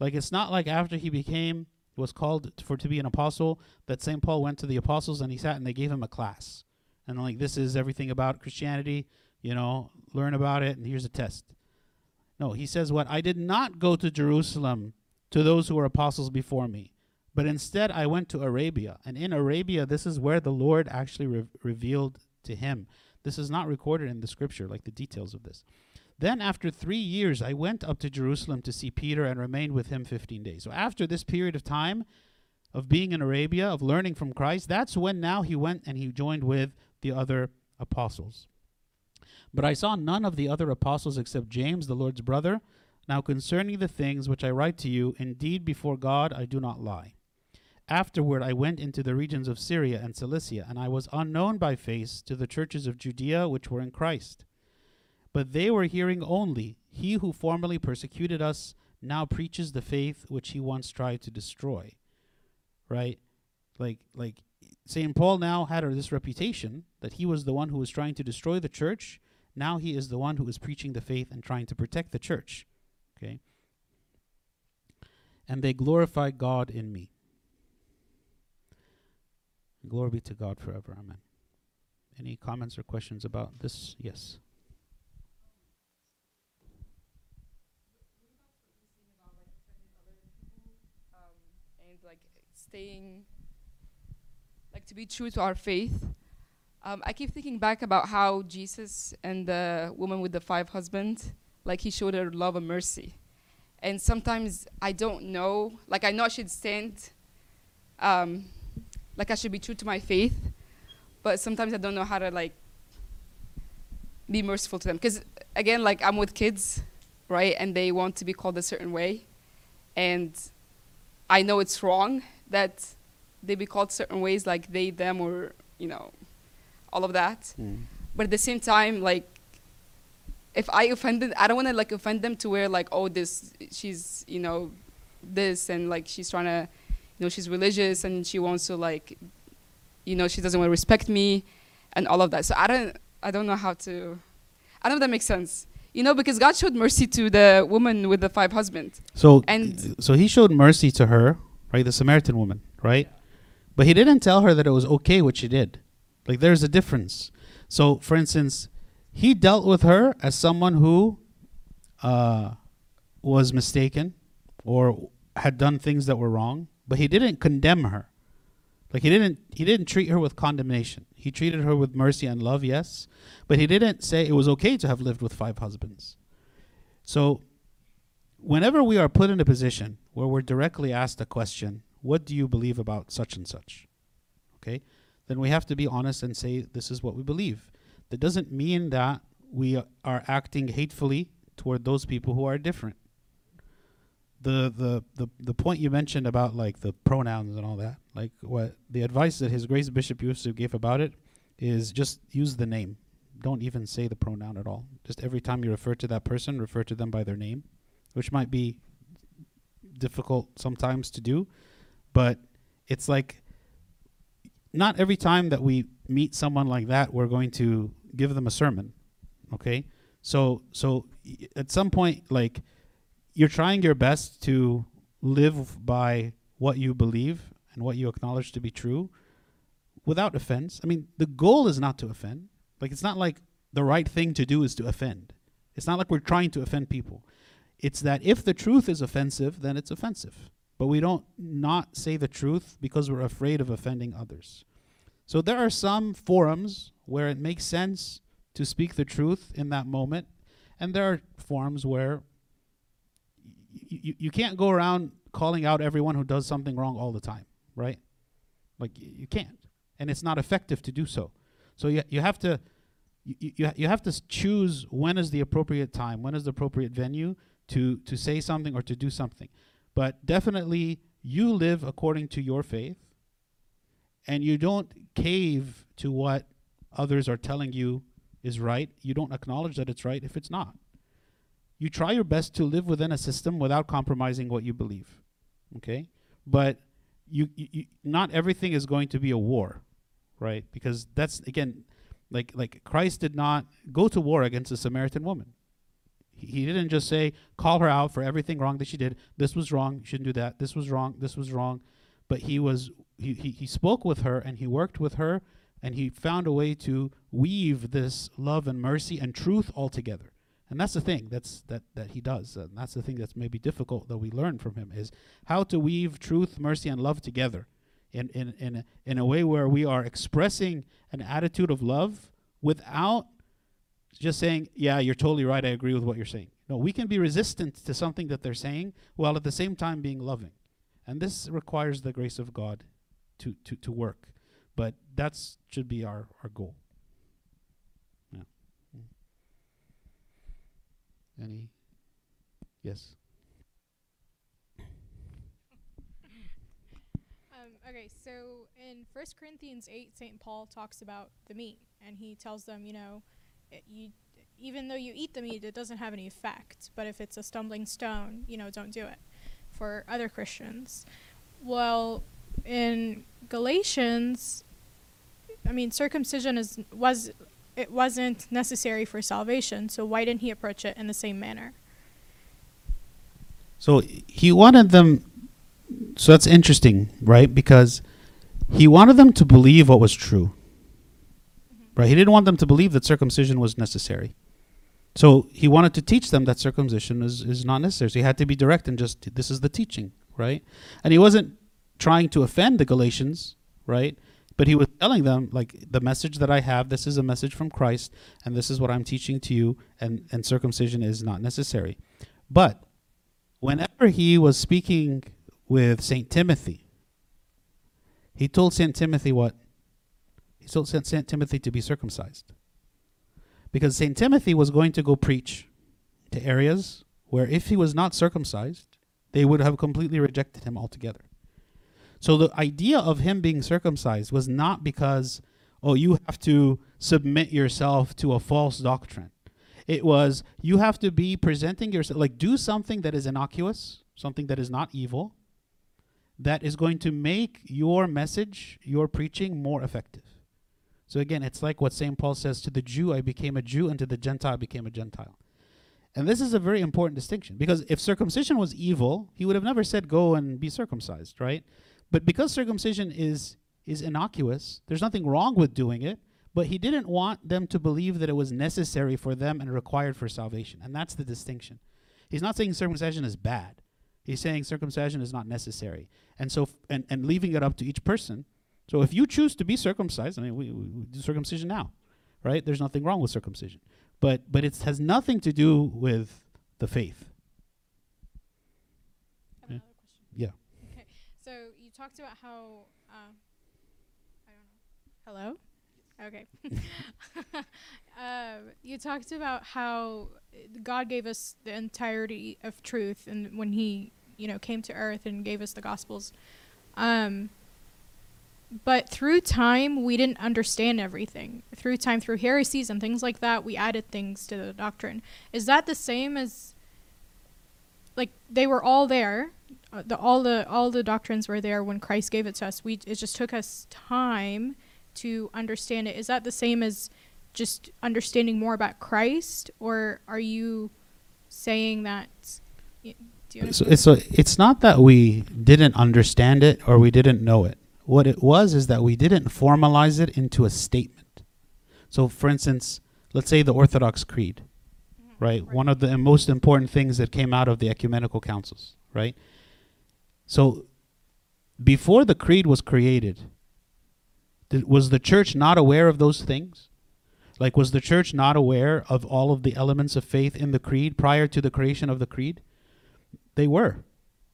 Like it's not like after he became, was called for to be an apostle, that Saint Paul went to the apostles and he sat and they gave him a class. And like, this is everything about Christianity, you know, learn about it and here's a test. No, he says what? I did not go to Jerusalem to those who were apostles before me, but instead I went to Arabia. And in Arabia, this is where the Lord actually re- revealed to him. This is not recorded in the scripture, like the details of this. Then after three years, I went up to Jerusalem to see Peter and remained with him fifteen days. So after this period of time of being in Arabia, of learning from Christ, that's when now he went and he joined with the other apostles. But I saw none of the other apostles except James, the Lord's brother. Now concerning the things which I write to you, indeed before God I do not lie. Afterward I went into the regions of Syria and Cilicia, and I was unknown by face to the churches of Judea which were in Christ. But they were hearing only, he who formerly persecuted us now preaches the faith which he once tried to destroy. Right? Like, like Saint Paul now had this reputation that he was the one who was trying to destroy the church. Now he is the one who is preaching the faith and trying to protect the church. Okay. And they glorify God in me. Glory be to God forever. Amen. Any comments or questions about this? Yes. And like staying, like to be true to our faith. Um, I keep thinking back about how Jesus and the woman with the five husbands, like he showed her love and mercy. And sometimes I don't know, like I know I should stand, um, like I should be true to my faith, but sometimes I don't know how to like be merciful to them. Because again, like I'm with kids, right? And they want to be called a certain way. And I know it's wrong that they be called certain ways, like they, them, or, you know, all of that. Mm. But at the same time, like, if I offended, I don't want to like offend them to where like, oh, this, she's, you know, this, and like she's trying to, you know, she's religious and she wants to like, you know, she doesn't want to respect me and all of that. So I don't, I don't know how to, I don't know if that makes sense. You know, because God showed mercy to the woman with the five husbands. So, and so he showed mercy to her, right? The Samaritan woman, right? Yeah. But he didn't tell her that it was okay what she did. Like there's a difference. So for instance, he dealt with her as someone who uh, was mistaken or had done things that were wrong, but he didn't condemn her. Like he didn't he didn't treat her with condemnation. He treated her with mercy and love, yes, but he didn't say it was okay to have lived with five husbands. So whenever we are put in a position where we're directly asked a question, what do you believe about such and such? Okay, then we have to be honest and say this is what we believe. That doesn't mean that we are acting hatefully toward those people who are different. The the the, the point you mentioned about like the pronouns and all that, like what the advice that His Grace Bishop Yusuf gave about it is just use the name. Don't even say the pronoun at all. Just every time you refer to that person, refer to them by their name, which might be difficult sometimes to do, but it's like not every time that we meet someone like that, we're going to give them a sermon, okay? So so y- at some point, like, you're trying your best to live by what you believe and what you acknowledge to be true without offense. I mean, the goal is not to offend. Like, it's not like the right thing to do is to offend. It's not like we're trying to offend people. It's that if the truth is offensive, then it's offensive. But we don't not say the truth because we're afraid of offending others. So there are some forums where it makes sense to speak the truth in that moment, and there are forums where y- y- you can't go around calling out everyone who does something wrong all the time, right? Like y- you can't, and it's not effective to do so. So you you have to you you, you have to choose when is the appropriate time, when is the appropriate venue to to say something or to do something. But definitely, you live according to your faith, and you don't cave to what others are telling you is right. You don't acknowledge that it's right if it's not. You try your best to live within a system without compromising what you believe, okay? But you, you, you not everything is going to be a war, right? Because that's, again, like like Christ did not go to war against the Samaritan woman. He, he didn't just say, call her out for everything wrong that she did. This was wrong, you shouldn't do that. This was wrong, this was wrong. But he was he, he, he spoke with her, and he worked with her, and he found a way to weave this love and mercy and truth all together. And that's the thing that's that, that he does. And that's the thing that's maybe difficult that we learn from him, is how to weave truth, mercy, and love together in, in, in, a, in a way where we are expressing an attitude of love without just saying, yeah, you're totally right, I agree with what you're saying. No, we can be resistant to something that they're saying while at the same time being loving. And this requires the grace of God to, to, to work. But that should be our, our goal. Yeah. Mm. Any? Yes. Um, okay, so in First Corinthians eight, Saint Paul talks about the meat. And he tells them, you know, it, you, even though you eat the meat, it doesn't have any effect. But if it's a stumbling stone, you know, don't do it for other Christians. Well, in Galatians, I mean, circumcision is was it wasn't necessary for salvation, so why didn't he approach it in the same manner? So he wanted them, so that's interesting, right? Because he wanted them to believe what was true, mm-hmm. right? He didn't want them to believe that circumcision was necessary. So he wanted to teach them that circumcision is, is not necessary. So he had to be direct and just, this is the teaching, right? And he wasn't trying to offend the Galatians, right? But he was telling them, like, the message that I have, this is a message from Christ, and this is what I'm teaching to you, and, and circumcision is not necessary. But whenever he was speaking with Saint Timothy, he told Saint Timothy what? He told Saint Timothy to be circumcised. Because Saint Timothy was going to go preach to areas where if he was not circumcised, they would have completely rejected him altogether. So the idea of him being circumcised was not because, oh, you have to submit yourself to a false doctrine. It was, you have to be presenting yourself, like, do something that is innocuous, something that is not evil, that is going to make your message, your preaching more effective. So again, it's like what Saint Paul says, to the Jew I became a Jew, and to the Gentile I became a Gentile. And this is a very important distinction, because if circumcision was evil, he would have never said, go and be circumcised, right? But because circumcision is is innocuous, there's nothing wrong with doing it, but he didn't want them to believe that it was necessary for them and required for salvation. And that's the distinction. He's not saying circumcision is bad. He's saying circumcision is not necessary. And so, f- and, and leaving it up to each person. So if you choose to be circumcised, I mean, we, we do circumcision now, right? There's nothing wrong with circumcision. But, but it has nothing to do with the faith. I have another question. Yeah. Okay, so you talked about how, uh, I don't know. Hello? Okay. um, you talked about how God gave us the entirety of truth, and when he, you know, came to earth and gave us the Gospels. Um, But through time, we didn't understand everything. Through time, through heresies and things like that, we added things to the doctrine. Is that the same as, like, they were all there? Uh, the all the all the doctrines were there when Christ gave it to us. We it just took us time to understand it. Is that the same as just understanding more about Christ, or are you saying that? Y- do you understand? So it's a, it's not that we didn't understand it or we didn't know it. What it was is that we didn't formalize it into a statement. So, for instance, let's say the Orthodox Creed, mm-hmm. right? right? One of the most important things that came out of the ecumenical councils, right? So, before the Creed was created, Was the church not aware of those things? Like, was the church not aware of all of the elements of faith in the creed prior to the creation of the creed? They were.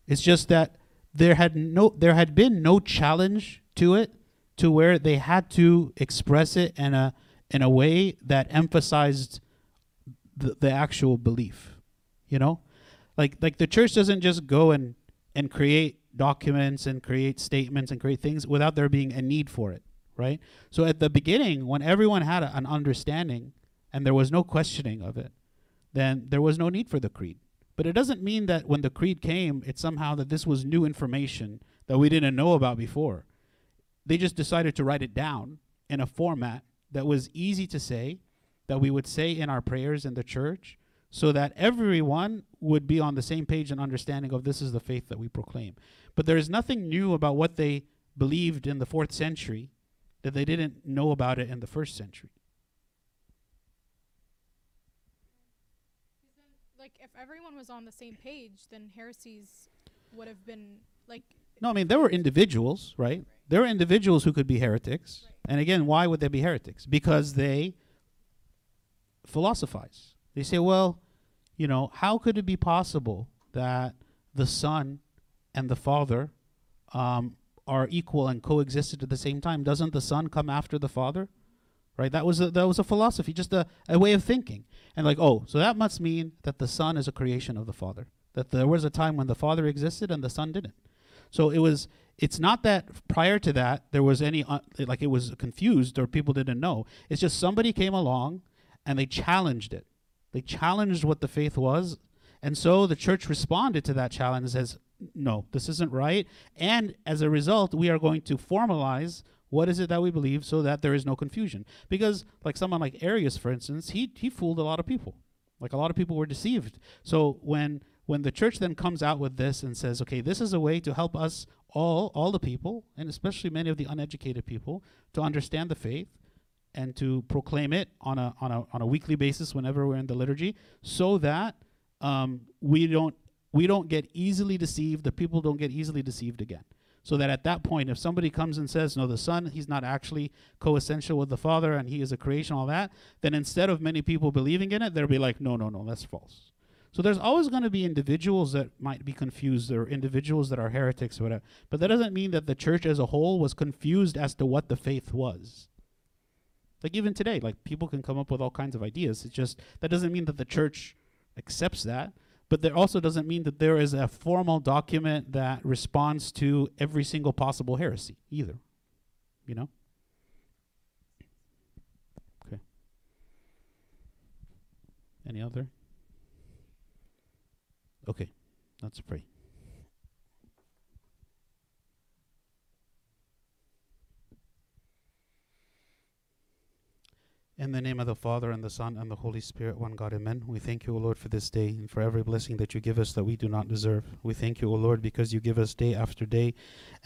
It's just that there had no, there had been no challenge to it, to where they had to express it in a in a way that emphasized the, the actual belief. You know, like like the church doesn't just go and and create documents and create statements and create things without there being a need for it, right? So at the beginning, when everyone had a, an understanding and there was no questioning of it, then there was no need for the creed. But it doesn't mean that when the creed came, it's somehow that this was new information that we didn't know about before. They just decided to write it down in a format that was easy to say, that we would say in our prayers in the church, so that everyone would be on the same page and understanding of this is the faith that we proclaim. But there is nothing new about what they believed in the fourth century that they didn't know about it in the first century. Like, if everyone was on the same page, then heresies would have been, like... No, I mean, there were individuals, right? right. There were individuals who could be heretics. Right. And again, why would they be heretics? Because they philosophize. They say, well, you know, how could it be possible that the Son and the Father um, are equal and coexisted at the same time? Doesn't the Son come after the Father? Right? That was a, that was a philosophy, just a, a way of thinking. And like, oh, so that must mean that the Son is a creation of the Father, that there was a time when the Father existed and the Son didn't. So it was. It's not that prior to that there was any, uh, like it was confused or people didn't know. It's just somebody came along and they challenged it. They challenged what the faith was. And so the church responded to that challenge and says, no, this isn't right. And as a result, we are going to formalize what is it that we believe so that there is no confusion. Because like someone like Arius, for instance, he he fooled a lot of people. Like a lot of people were deceived. So when when the church then comes out with this and says, okay, this is a way to help us all, all the people, and especially many of the uneducated people, to understand the faith, and to proclaim it on a on a on a weekly basis whenever we're in the liturgy, so that um, we don't we don't get easily deceived. The people don't get easily deceived again. So that at that point, if somebody comes and says, "No, the Son, he's not actually coessential with the Father, and he is a creation," all that, then instead of many people believing in it, they'll be like, "No, no, no, that's false." So there's always going to be individuals that might be confused, or individuals that are heretics, or whatever. But that doesn't mean that the church as a whole was confused as to what the faith was. Like even today, like people can come up with all kinds of ideas. It's just, that doesn't mean that the church accepts that, but that also doesn't mean that there is a formal document that responds to every single possible heresy either, you know? Okay. Any other? Okay, let's pray. In the name of the Father, and the Son, and the Holy Spirit, one God, amen. We thank you, O Lord, for this day, and for every blessing that you give us that we do not deserve. We thank you, O Lord, because you give us day after day,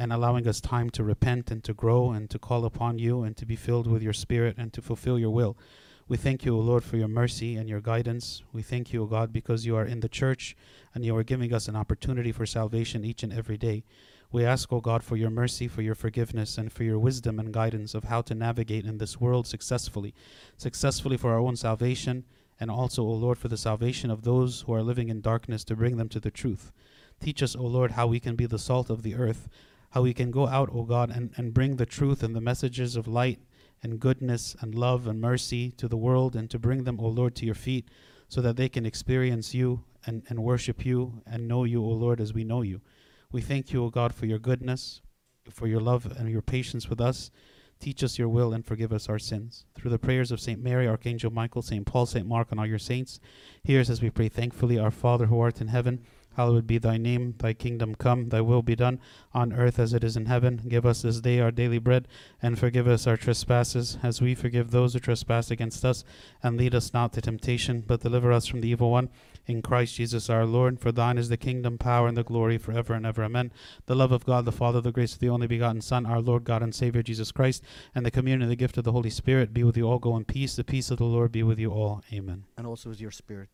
and allowing us time to repent and to grow and to call upon you and to be filled with your Spirit and to fulfill your will. We thank you, O Lord, for your mercy and your guidance. We thank you, O God, because you are in the church and you are giving us an opportunity for salvation each and every day. We ask, O God, for your mercy, for your forgiveness, and for your wisdom and guidance of how to navigate in this world successfully, successfully for our own salvation, and also, O Lord, for the salvation of those who are living in darkness, to bring them to the truth. Teach us, O Lord, how we can be the salt of the earth, how we can go out, O God, and, and bring the truth and the messages of light and goodness and love and mercy to the world, and to bring them, O Lord, to your feet, so that they can experience you and, and worship you and know you, O Lord, as we know you. We thank you, O God, for your goodness, for your love and your patience with us. Teach us your will and forgive us our sins. Through the prayers of Saint Mary, Archangel Michael, Saint Paul, Saint Mark, and all your saints, hear us as we pray thankfully. Our Father, who art in heaven, hallowed be thy name. Thy kingdom come, thy will be done, on earth as it is in heaven. Give us this day our daily bread, and forgive us our trespasses, as we forgive those who trespass against us. And lead us not to temptation, but deliver us from the evil one. In Christ Jesus our Lord, for thine is the kingdom, power, and the glory forever and ever. Amen. The love of God the Father, the grace of the only begotten Son, our Lord, God, and Savior, Jesus Christ, and the communion and the gift of the Holy Spirit be with you all. Go in peace. The peace of the Lord be with you all. Amen. And also with your spirit.